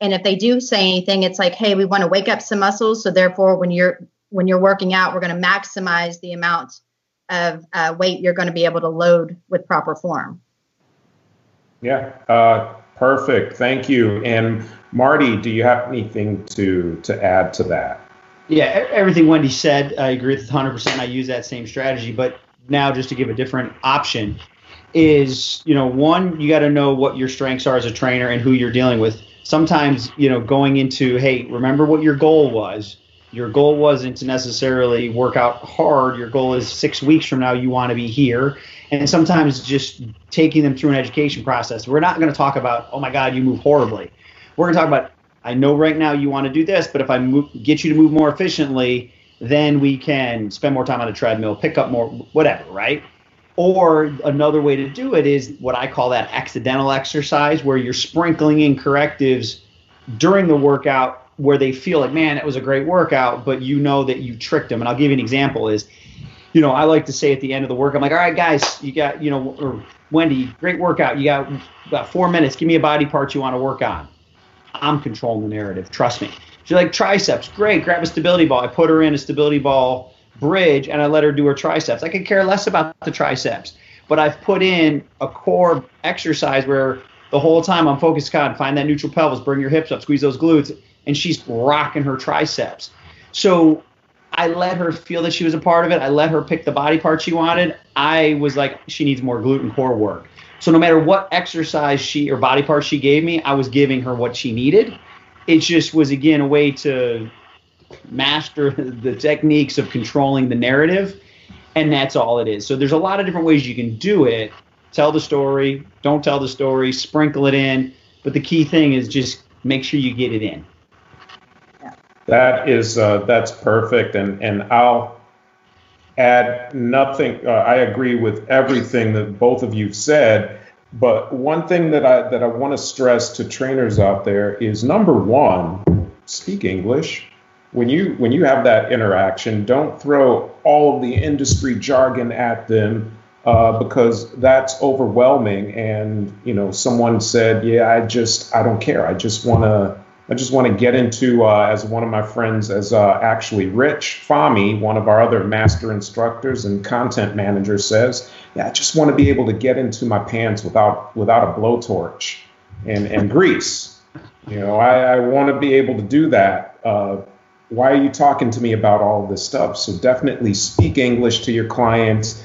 And if they do say anything, it's like, hey, we want to wake up some muscles. So therefore, when you're when you're working out, we're going to maximize the amount of uh, weight you're going to be able to load with proper form. Yeah, uh, perfect. Thank you. And Marty, do you have anything to to add to that? Yeah, everything Wendy said, I agree with one hundred percent. I use that same strategy, but now just to give a different option is, you know, one, you got to know what your strengths are as a trainer and who you're dealing with. Sometimes, you know, going into, hey, remember what your goal was. Your goal wasn't to necessarily work out hard. Your goal is six weeks from now, you want to be here. And sometimes just taking them through an education process. We're not going to talk about, oh, my God, you move horribly. We're going to talk about, I know right now you want to do this, but if I move, get you to move more efficiently, then we can spend more time on a treadmill, pick up more, whatever, right? Or another way to do it is what I call that accidental exercise where you're sprinkling in correctives during the workout where they feel like, man, that was a great workout, but you know that you tricked them. And I'll give you an example is, you know, I like to say at the end of the work, I'm like, all right, guys, you got, you know, or Wendy, great workout. You got about four minutes. Give me a body part you want to work on. I'm controlling the narrative. Trust me. She's like, triceps. Great. Grab a stability ball. I put her in a stability ball bridge, and I let her do her triceps. I could care less about the triceps, but I've put in a core exercise where the whole time I'm focused on find that neutral pelvis, bring your hips up, squeeze those glutes, and she's rocking her triceps. So I let her feel that she was a part of it. I let her pick the body part she wanted. I was like, she needs more glute and core work. So no matter what exercise she or body part she gave me, I was giving her what she needed. It just was, again, a way to master the techniques of controlling the narrative, and that's all it is. So there's a lot of different ways you can do it. Tell the story, don't tell the story, sprinkle it in, but the key thing is just make sure you get it in. That is uh, that's perfect, and and I'll add nothing. Uh, I agree with everything that both of you said, but one thing that I that I want to stress to trainers out there is number one, speak English. When you when you have that interaction, don't throw all of the industry jargon at them uh, because that's overwhelming. And you know, someone said, "Yeah, I just I don't care. I just want to I just want to get into uh, as one of my friends, as uh, actually Rich Fami, one of our other master instructors and content manager, says, yeah, I just want to be able to get into my pants without without a blowtorch and and grease. You know, I, I want to be able to do that." Uh, Why are you talking to me about all this stuff? So definitely speak English to your clients.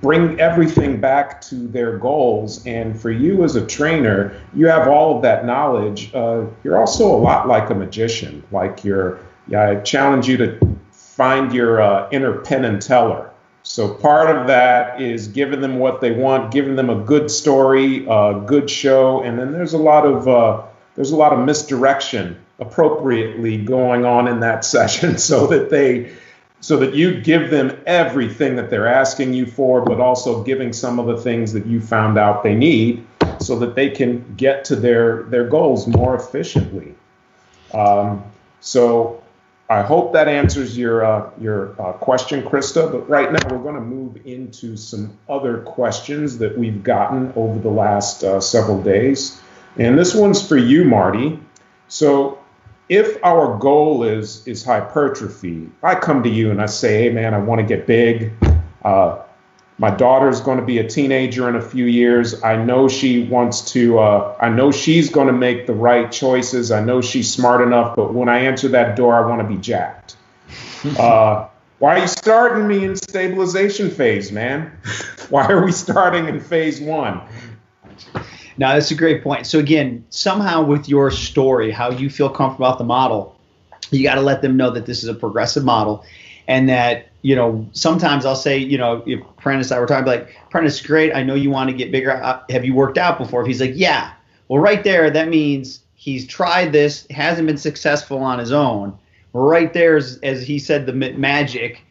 Bring everything back to their goals. And for you as a trainer, you have all of that knowledge. Uh, you're also a lot like a magician. Like you're, yeah, I challenge you to find your uh, inner Penn and Teller. So part of that is giving them what they want, giving them a good story, a good show. And then there's a lot of uh, there's a lot of misdirection appropriately going on in that session so that they so that you give them everything that they're asking you for, but also giving some of the things that you found out they need so that they can get to their their goals more efficiently. Um, so I hope that answers your uh, your uh, question, Krista, but right now we're going to move into some other questions that we've gotten over the last uh, several days. And this one's for you, Marty. So if our goal is is hypertrophy, I come to you and I say, hey man, I want to get big. Uh, my daughter's going to be a teenager in a few years. I know she wants to, uh, I know she's going to make the right choices. I know she's smart enough, but when I enter that door, I want to be jacked. Uh, why are you starting me in stabilization phase, man? Why are we starting in phase one? Now, that's a great point. So again, somehow with your story, how you feel comfortable about the model, you got to let them know that this is a progressive model, and that, you know, sometimes I'll say, you know, if Prentice and I were talking, like, Prentice, great, I know you want to get bigger. Have you worked out before? If he's like, yeah, well, right there, that means he's tried this, hasn't been successful on his own. Right there is, as he said, the magic.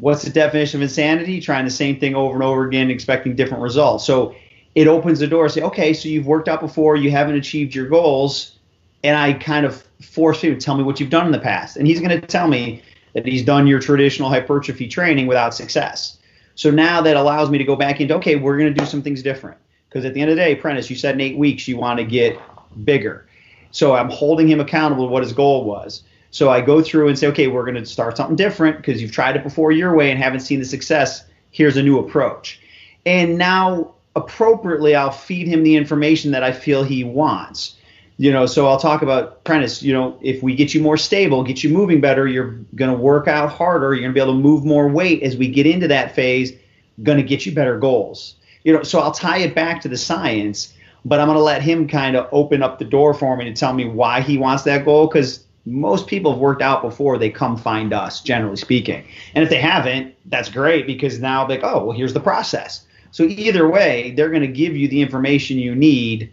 What's the definition of insanity? Trying the same thing over and over again, expecting different results. So it opens the door. Say, okay, so you've worked out before, you haven't achieved your goals, and I kind of force you to tell me what you've done in the past. And he's going to tell me that he's done your traditional hypertrophy training without success. So now that allows me to go back into, okay, we're going to do some things different. Because at the end of the day, Prentice, you said in eight weeks you want to get bigger. So I'm holding him accountable to what his goal was. So I go through and say, okay, we're going to start something different because you've tried it before your way and haven't seen the success. Here's a new approach. And now appropriately, I'll feed him the information that I feel he wants. You know, so I'll talk about, Prentice, you know, if we get you more stable, get you moving better, you're going to work out harder, you're going to be able to move more weight as we get into that phase, going to get you better goals. You know, so I'll tie it back to the science, but I'm going to let him kind of open up the door for me to tell me why he wants that goal, because most people have worked out before they come find us, generally speaking. And if they haven't, that's great, because now they're like, oh, well, here's the process. So either way, they're going to give you the information you need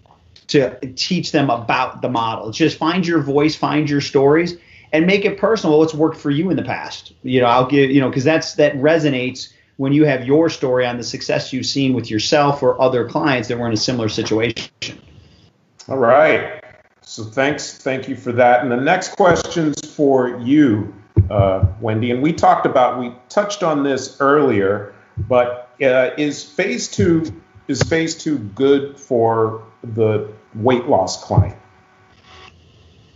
to teach them about the model. Just find your voice, find your stories, and make it personal. What's worked for you in the past? You know, I'll give, you know, because that's that resonates when you have your story on the success you've seen with yourself or other clients that were in a similar situation. All right. So thanks. Thank you for that. And the next question's for you, uh, Wendy. And we talked about, we touched on this earlier, but uh, is phase two, is phase two good for the weight loss client?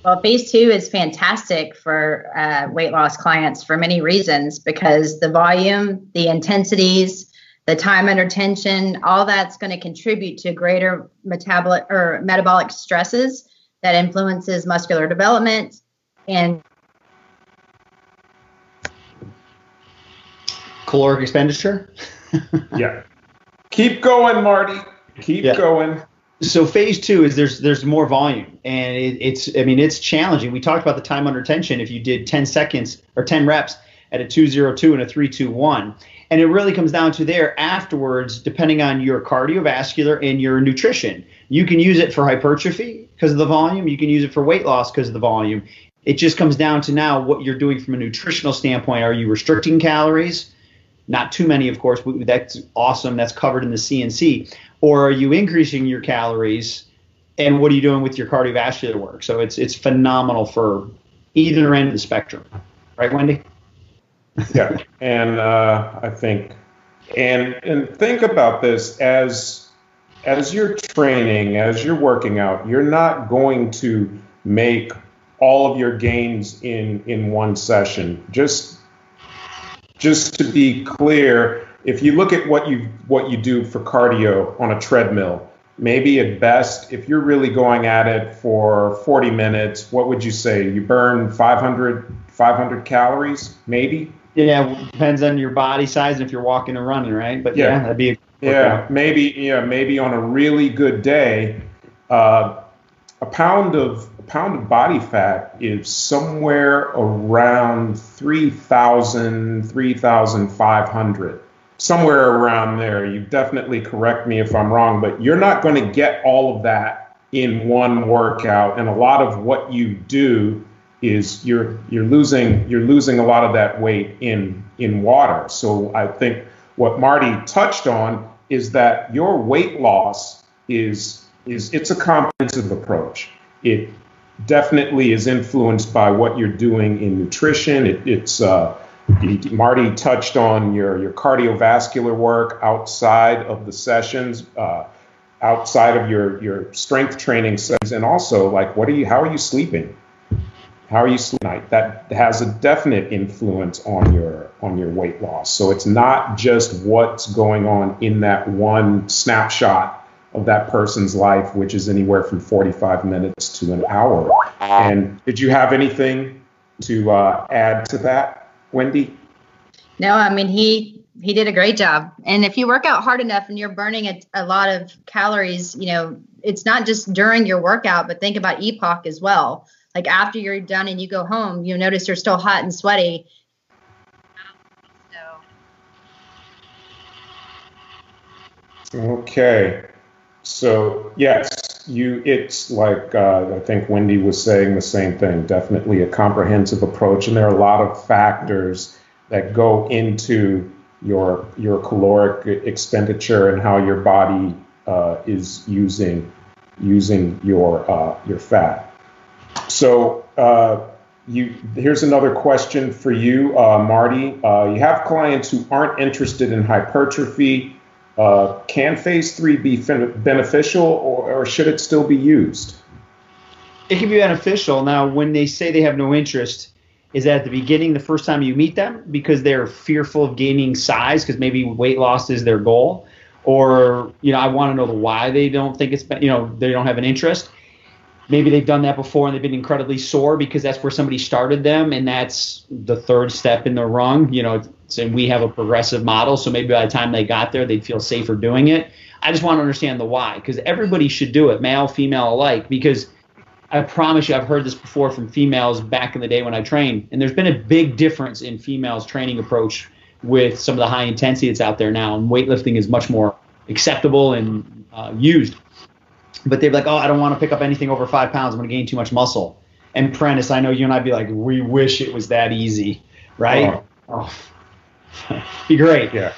Well, phase two is fantastic for uh, weight loss clients for many reasons, because the volume, the intensities, the time under tension, all that's going to contribute to greater metabolic or metabolic stresses that influences muscular development. And caloric expenditure? Yeah. Keep going, Marty. Keep yeah. going. So phase two is there's there's more volume, and it, it's I mean it's challenging. We talked about the time under tension. If you did ten seconds or ten reps at a two zero two and a three two one, and it really comes down to there afterwards, depending on your cardiovascular and your nutrition. You can use it for hypertrophy because of the volume. You can use it for weight loss because of the volume. It just comes down to now what you're doing from a nutritional standpoint. Are you restricting calories? Not too many, of course. That's awesome. That's covered in the C N C. Or are you increasing your calories, and what are you doing with your cardiovascular work? So it's it's phenomenal for either end of the spectrum, right, Wendy? Yeah, and uh, I think, and and think about this as as you're training, as you're working out, you're not going to make all of your gains in in one session. Just Just to be clear, if you look at what you what you do for cardio on a treadmill, maybe at best, if you're really going at it for forty minutes, what would you say? You burn five hundred calories, maybe? Yeah, it depends on your body size and if you're walking or running, right? But yeah, yeah that'd be a yeah, maybe yeah, maybe on a really good day, uh, a pound of a pound of body fat is somewhere around three thousand, three thousand five hundred, somewhere around there. You definitely correct me if I'm wrong, but you're not going to get all of that in one workout. And a lot of what you do is you're you're losing you're losing a lot of that weight in in water. So I think what Marty touched on is that your weight loss is is it's a comprehensive approach. It definitely is influenced by what you're doing in nutrition. It, it's uh, Marty touched on your, your cardiovascular work outside of the sessions, uh, outside of your, your strength training sessions, and also like what are you? How are you sleeping? How are you sleeping at night? That has a definite influence on your on your weight loss. So it's not just what's going on in that one snapshot of that person's life, which is anywhere from forty-five minutes to an hour. And did you have anything to uh, add to that, Wendy? No, I mean, he he did a great job. And if you work out hard enough and you're burning a, a lot of calories, you know, it's not just during your workout, but think about E P O C as well. Like after you're done and you go home, you notice you're still hot and sweaty. So. Okay. So yes, you. It's like uh, I think Wendy was saying the same thing. Definitely a comprehensive approach, and there are a lot of factors that go into your your caloric expenditure and how your body uh, is using using your uh, your fat. So uh, you. Here's another question for you, uh, Marty. Uh, you have clients who aren't interested in hypertrophy. Uh, can phase three be fin- beneficial or, or should it still be used? It can be beneficial. Now, when they say they have no interest, is that at the beginning, the first time you meet them, because they're fearful of gaining size because maybe weight loss is their goal, or, you know, I want to know why they don't think it's, you know, they don't have an interest. Maybe they've done that before and they've been incredibly sore because that's where somebody started them, and that's the third step in the rung, you know, and we have a progressive model, so maybe by the time they got there, they'd feel safer doing it. I just want to understand the why, because everybody should do it, male, female alike, because I promise you I've heard this before from females back in the day when I trained, and there's been a big difference in females' training approach with some of the high intensity that's out there now, and weightlifting is much more acceptable and uh, used. But they're like, oh, I don't want to pick up anything over five pounds. I'm going to gain too much muscle. And Prentice, I know you and I'd be like, we wish it was that easy, right? Oh. Oh. Be great. Yeah.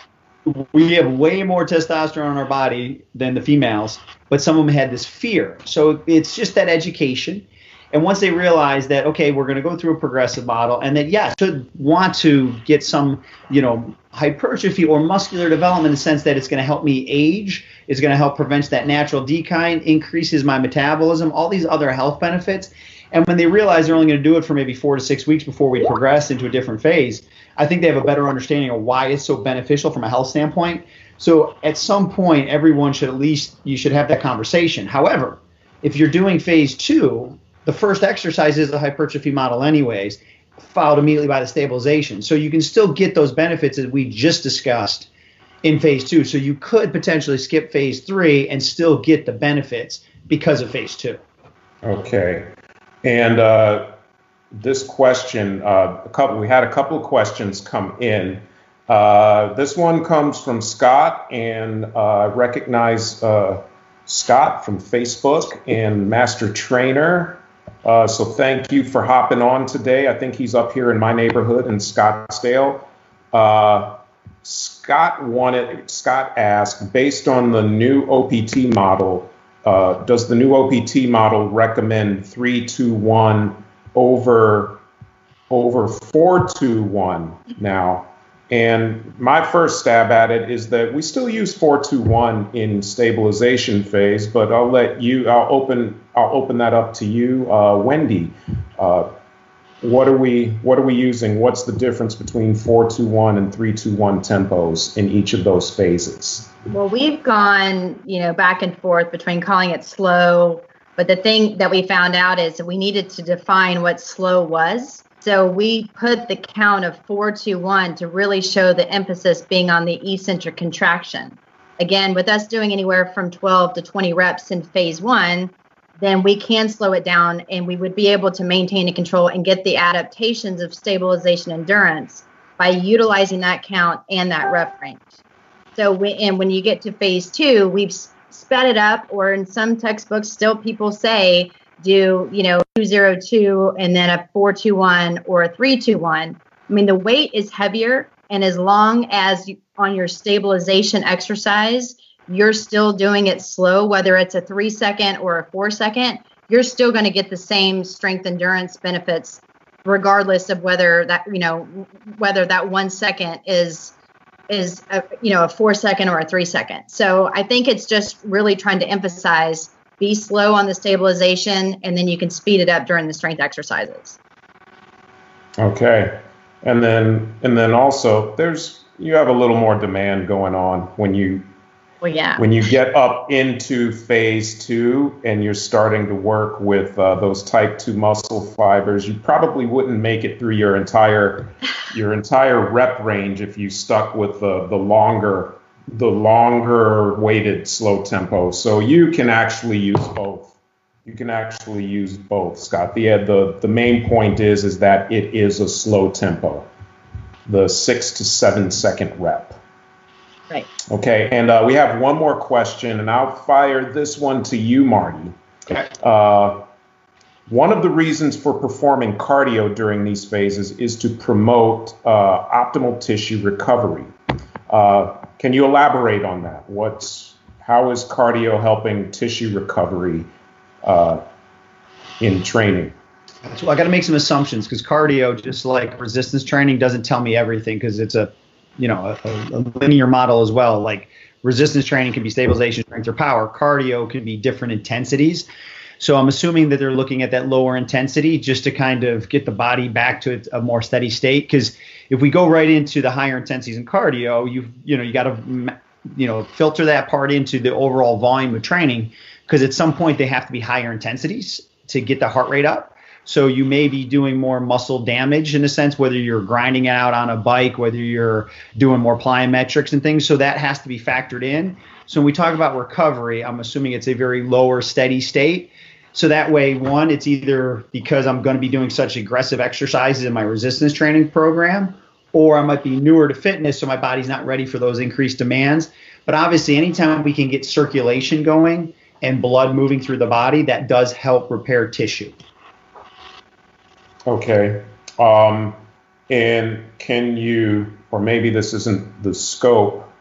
We have way more testosterone in our body than the females, but some of them had this fear. So it's just that education. And once they realize that, okay, we're going to go through a progressive model, and that, yeah, should want to get some, you know, hypertrophy or muscular development in the sense that it's going to help me age, it's going to help prevent that natural decline, increases my metabolism, all these other health benefits. And when they realize they're only going to do it for maybe four to six weeks before we progress into a different phase, I think they have a better understanding of why it's so beneficial from a health standpoint. So at some point, everyone should at least, you should have that conversation. However, if you're doing phase two, the first exercise is the hypertrophy model anyways, followed immediately by the stabilization. So you can still get those benefits that we just discussed in phase two. So you could potentially skip phase three and still get the benefits because of phase two. Okay. And uh, this question, uh, a couple, we had a couple of questions come in. Uh, this one comes from Scott, and I uh, recognize uh, Scott from Facebook and Master Trainer. Uh, so thank you for hopping on today. I think he's up here in my neighborhood in Scottsdale. Uh, Scott wanted, Scott asked, based on the new O P T model, uh, does the new O P T model recommend three two one over over four two one now? And my first stab at it is that we still use four two one in stabilization phase, but I'll let you, I'll open, I'll open that up to you, uh, Wendy. Uh, what are we, what are we using? What's the difference between four two one and three two one tempos in each of those phases? Well, we've gone, you know, back and forth between calling it slow, but the thing that we found out is that we needed to define what slow was. So we put the count of four two one to really show the emphasis being on the eccentric contraction. Again, with us doing anywhere from twelve to twenty reps in phase one, then we can slow it down and we would be able to maintain and control and get the adaptations of stabilization endurance by utilizing that count and that rep range. So we, and when you get to phase two, we've sped it up, or in some textbooks still people say, do, you know, two zero two and then a four two one or a three two one. I mean, the weight is heavier, and as long as you, on your stabilization exercise, you're still doing it slow, whether it's a three second or a four second, you're still going to get the same strength endurance benefits, regardless of whether that, you know, whether that one second is, is a, you know, a four second or a three second. So I think it's just really trying to emphasize, be slow on the stabilization, and then you can speed it up during the strength exercises. Okay. And then, and then also there's, you have a little more demand going on when you, well, yeah. when you get up into phase two and you're starting to work with uh, those type two muscle fibers. You probably wouldn't make it through your entire, your entire rep range if you stuck with the, the longer, the longer weighted slow tempo. So you can actually use both. You can actually use both, Scott. The, the, the main point is, is that it is a slow tempo, the six to seven second rep. Right. Okay, and uh, we have one more question, and I'll fire this one to you, Marty. Okay. Uh, one of the reasons for performing cardio during these phases is to promote uh, optimal tissue recovery. Uh, can you elaborate on that? What's, how is cardio helping tissue recovery Uh, in training? So I got to make some assumptions, because cardio, just like resistance training, doesn't tell me everything, because it's a, you know, a, a linear model as well. Like resistance training can be stabilization, strength, or power. Cardio can be different intensities. So I'm assuming that they're looking at that lower intensity just to kind of get the body back to a more steady state. Because if we go right into the higher intensities in cardio, you you know you got to you know filter that part into the overall volume of training. Because at some point they have to be higher intensities to get the heart rate up. So you may be doing more muscle damage in a sense, whether you're grinding out on a bike, whether you're doing more plyometrics and things. So that has to be factored in. So when we talk about recovery, I'm assuming it's a very lower steady state. So that way, one, it's either because I'm going to be doing such aggressive exercises in my resistance training program, or I might be newer to fitness, so my body's not ready for those increased demands. But obviously, anytime we can get circulation going and blood moving through the body, that does help repair tissue. Okay. Um, and can you, or maybe this isn't the scope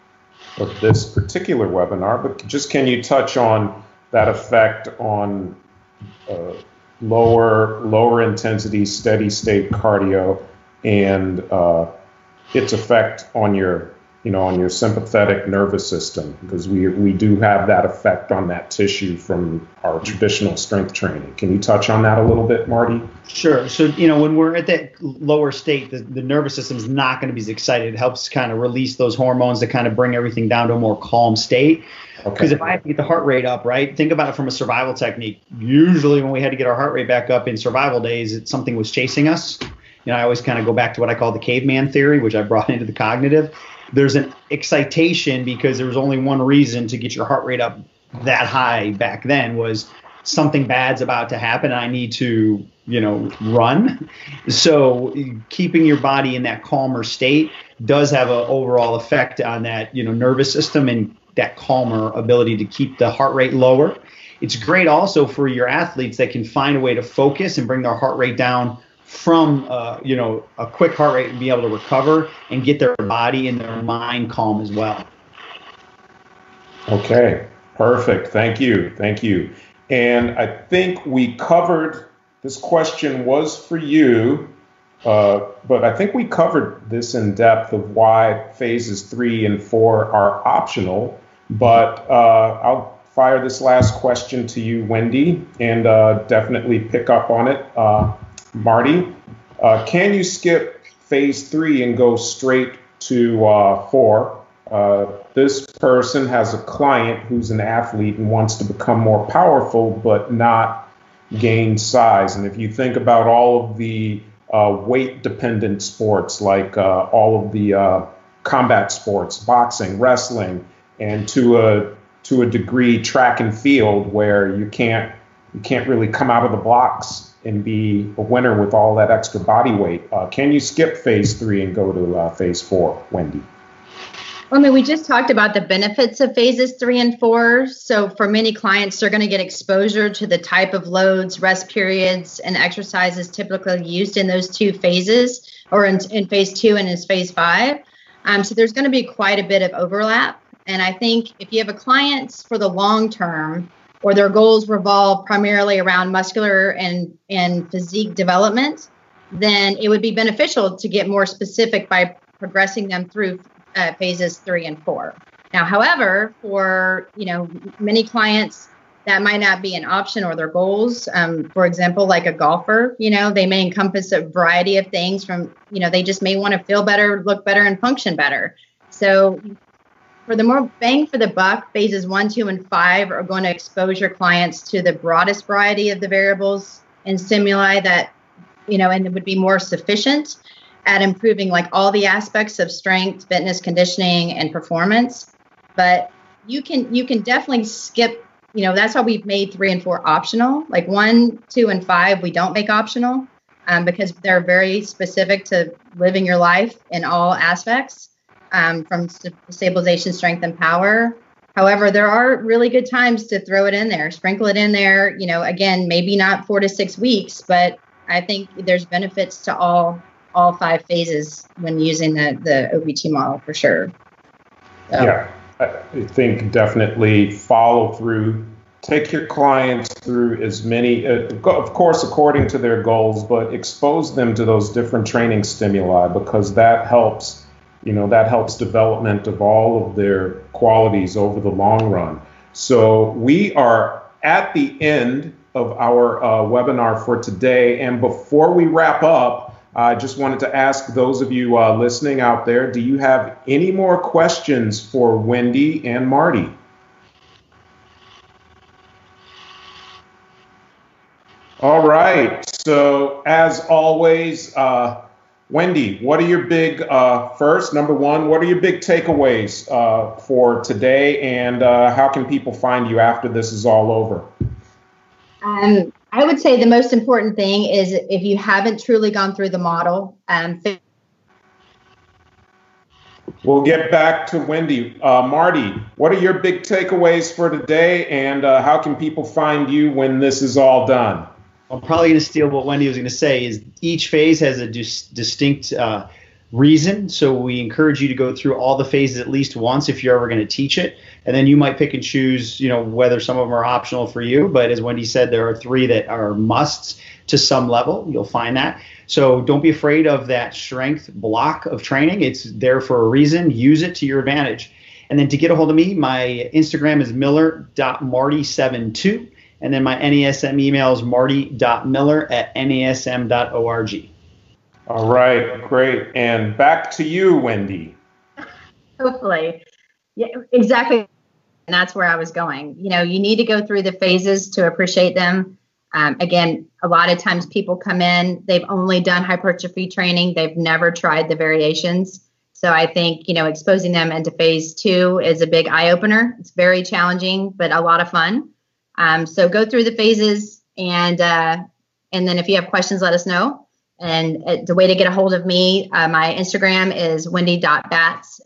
of this particular webinar, but just can you touch on that effect on uh, lower, lower intensity, steady state cardio and uh, its effect on your you know, on your sympathetic nervous system, because we, we do have that effect on that tissue from our traditional strength training. Can you touch on that a little bit, Marty? Sure. So, you know, when we're at that lower state, the, the nervous system is not going to be as excited. It helps kind of release those hormones to kind of bring everything down to a more calm state. Because okay. If I have to get the heart rate up, right, think about it from a survival technique. Usually when we had to get our heart rate back up in survival days, it, something was chasing us. You know, I always kind of go back to what I call the caveman theory, which I brought into the cognitive. There's an excitation because there was only one reason to get your heart rate up that high back then, was something bad's about to happen. I need to, you know, run. So keeping your body in that calmer state does have an overall effect on that, you know, nervous system and that calmer ability to keep the heart rate lower. It's great also for your athletes that can find a way to focus and bring their heart rate down from uh, you know, a quick heart rate and be able to recover and get their body and their mind calm as well. Okay, perfect. Thank you. Thank you. And I think we covered, this question was for you, uh, but I think we covered this in depth of why phases three and four are optional. But uh, I'll fire this last question to you, Wendy, and uh, definitely pick up on it. Uh, Marty, uh, can you skip phase three and go straight to uh, four? Uh, this person has a client who's an athlete and wants to become more powerful but not gain size. And if you think about all of the uh, weight-dependent sports, like uh, all of the uh, combat sports, boxing, wrestling, and to a to a degree track and field, where you can't you can't really come out of the blocks and be a winner with all that extra body weight. Uh, can you skip phase three and go to uh, phase four, Wendy? Well, I mean, we just talked about the benefits of phases three and four. So for many clients, they're gonna get exposure to the type of loads, rest periods, and exercises typically used in those two phases, or in, in phase two and in phase five. Um, so there's gonna be quite a bit of overlap. And I think if you have a client for the long term, or their goals revolve primarily around muscular and, and physique development, then it would be beneficial to get more specific by progressing them through uh, phases three and four. Now, however, for, you know, many clients, that might not be an option or their goals. Um, for example, like a golfer, you know, they may encompass a variety of things from, you know, they just may want to feel better, look better, and function better. So for the more bang for the buck, phases one, two, and five are going to expose your clients to the broadest variety of the variables and stimuli that, you know, and it would be more sufficient at improving like all the aspects of strength, fitness, conditioning, and performance. But you can, you can definitely skip, you know, that's why we've made three and four optional. Like one, two, and five, we don't make optional um, because they're very specific to living your life in all aspects, um, from st- stabilization, strength, and power. However, there are really good times to throw it in there, sprinkle it in there. You know, again, maybe not four to six weeks, but I think there's benefits to all all five phases when using the, the O P T model for sure. So. Yeah. I think definitely follow through, take your clients through as many, uh, of course, according to their goals, but expose them to those different training stimuli, because that helps, you know, that helps development of all of their qualities over the long run. So we are at the end of our uh, webinar for today. And before we wrap up, I just wanted to ask those of you uh, listening out there, do you have any more questions for Wendy and Marty? All right. So as always, uh, Wendy, what are your big, uh, first, number one, what are your big takeaways uh, for today, and uh, how can people find you after this is all over? Um. I would say the most important thing is if you haven't truly gone through the model. Um, we'll get back to Wendy. Uh, Marty, what are your big takeaways for today, and uh, how can people find you when this is all done? I'm probably going to steal what Wendy was going to say. Is each phase has a dis- distinct uh, reason, so we encourage you to go through all the phases at least once if you're ever going to teach it. And then you might pick and choose, you know, whether some of them are optional for you. But as Wendy said, there are three that are musts to some level. You'll find that. So don't be afraid of that strength block of training. It's there for a reason. Use it to your advantage. And then to get a hold of me, my Instagram is miller dot marty seven two. And then my N A S M email is marty dot miller at N A S M dot org. All right. Great. And back to you, Wendy. Hopefully. Yeah, exactly. And that's where I was going. You know, you need to go through the phases to appreciate them. Um, again, a lot of times people come in, they've only done hypertrophy training. They've never tried the variations. So I think, you know, exposing them into phase two is a big eye opener. It's very challenging, but a lot of fun. Um, so go through the phases. And uh, and then if you have questions, let us know. And uh, the way to get a hold of me, uh, my Instagram is wendy dot batts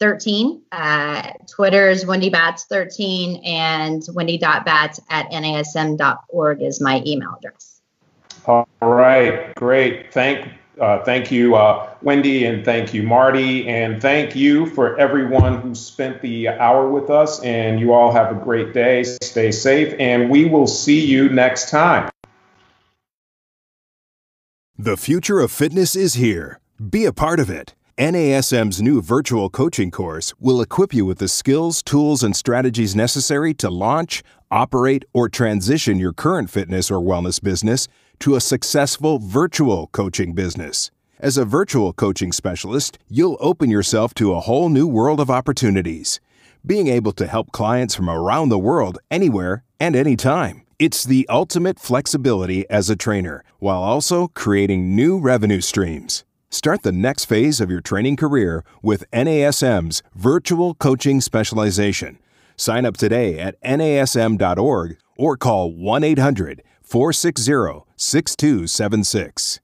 thirteen. Uh, Twitter is wendy batts thirteen, and wendy dot batts at N A S M dot org is my email address. All right, great. Thank, uh, thank you, uh, Wendy, and thank you, Marty, and thank you for everyone who spent the hour with us. And you all have a great day. Stay safe, and we will see you next time. The future of fitness is here. Be a part of it. N A S M's new virtual coaching course will equip you with the skills, tools, and strategies necessary to launch, operate, or transition your current fitness or wellness business to a successful virtual coaching business. As a virtual coaching specialist, you'll open yourself to a whole new world of opportunities, being able to help clients from around the world, anywhere and anytime. It's the ultimate flexibility as a trainer, while also creating new revenue streams. Start the next phase of your training career with N A S M's virtual coaching specialization. Sign up today at N A S M dot org or call one eight hundred four six zero six two seven six.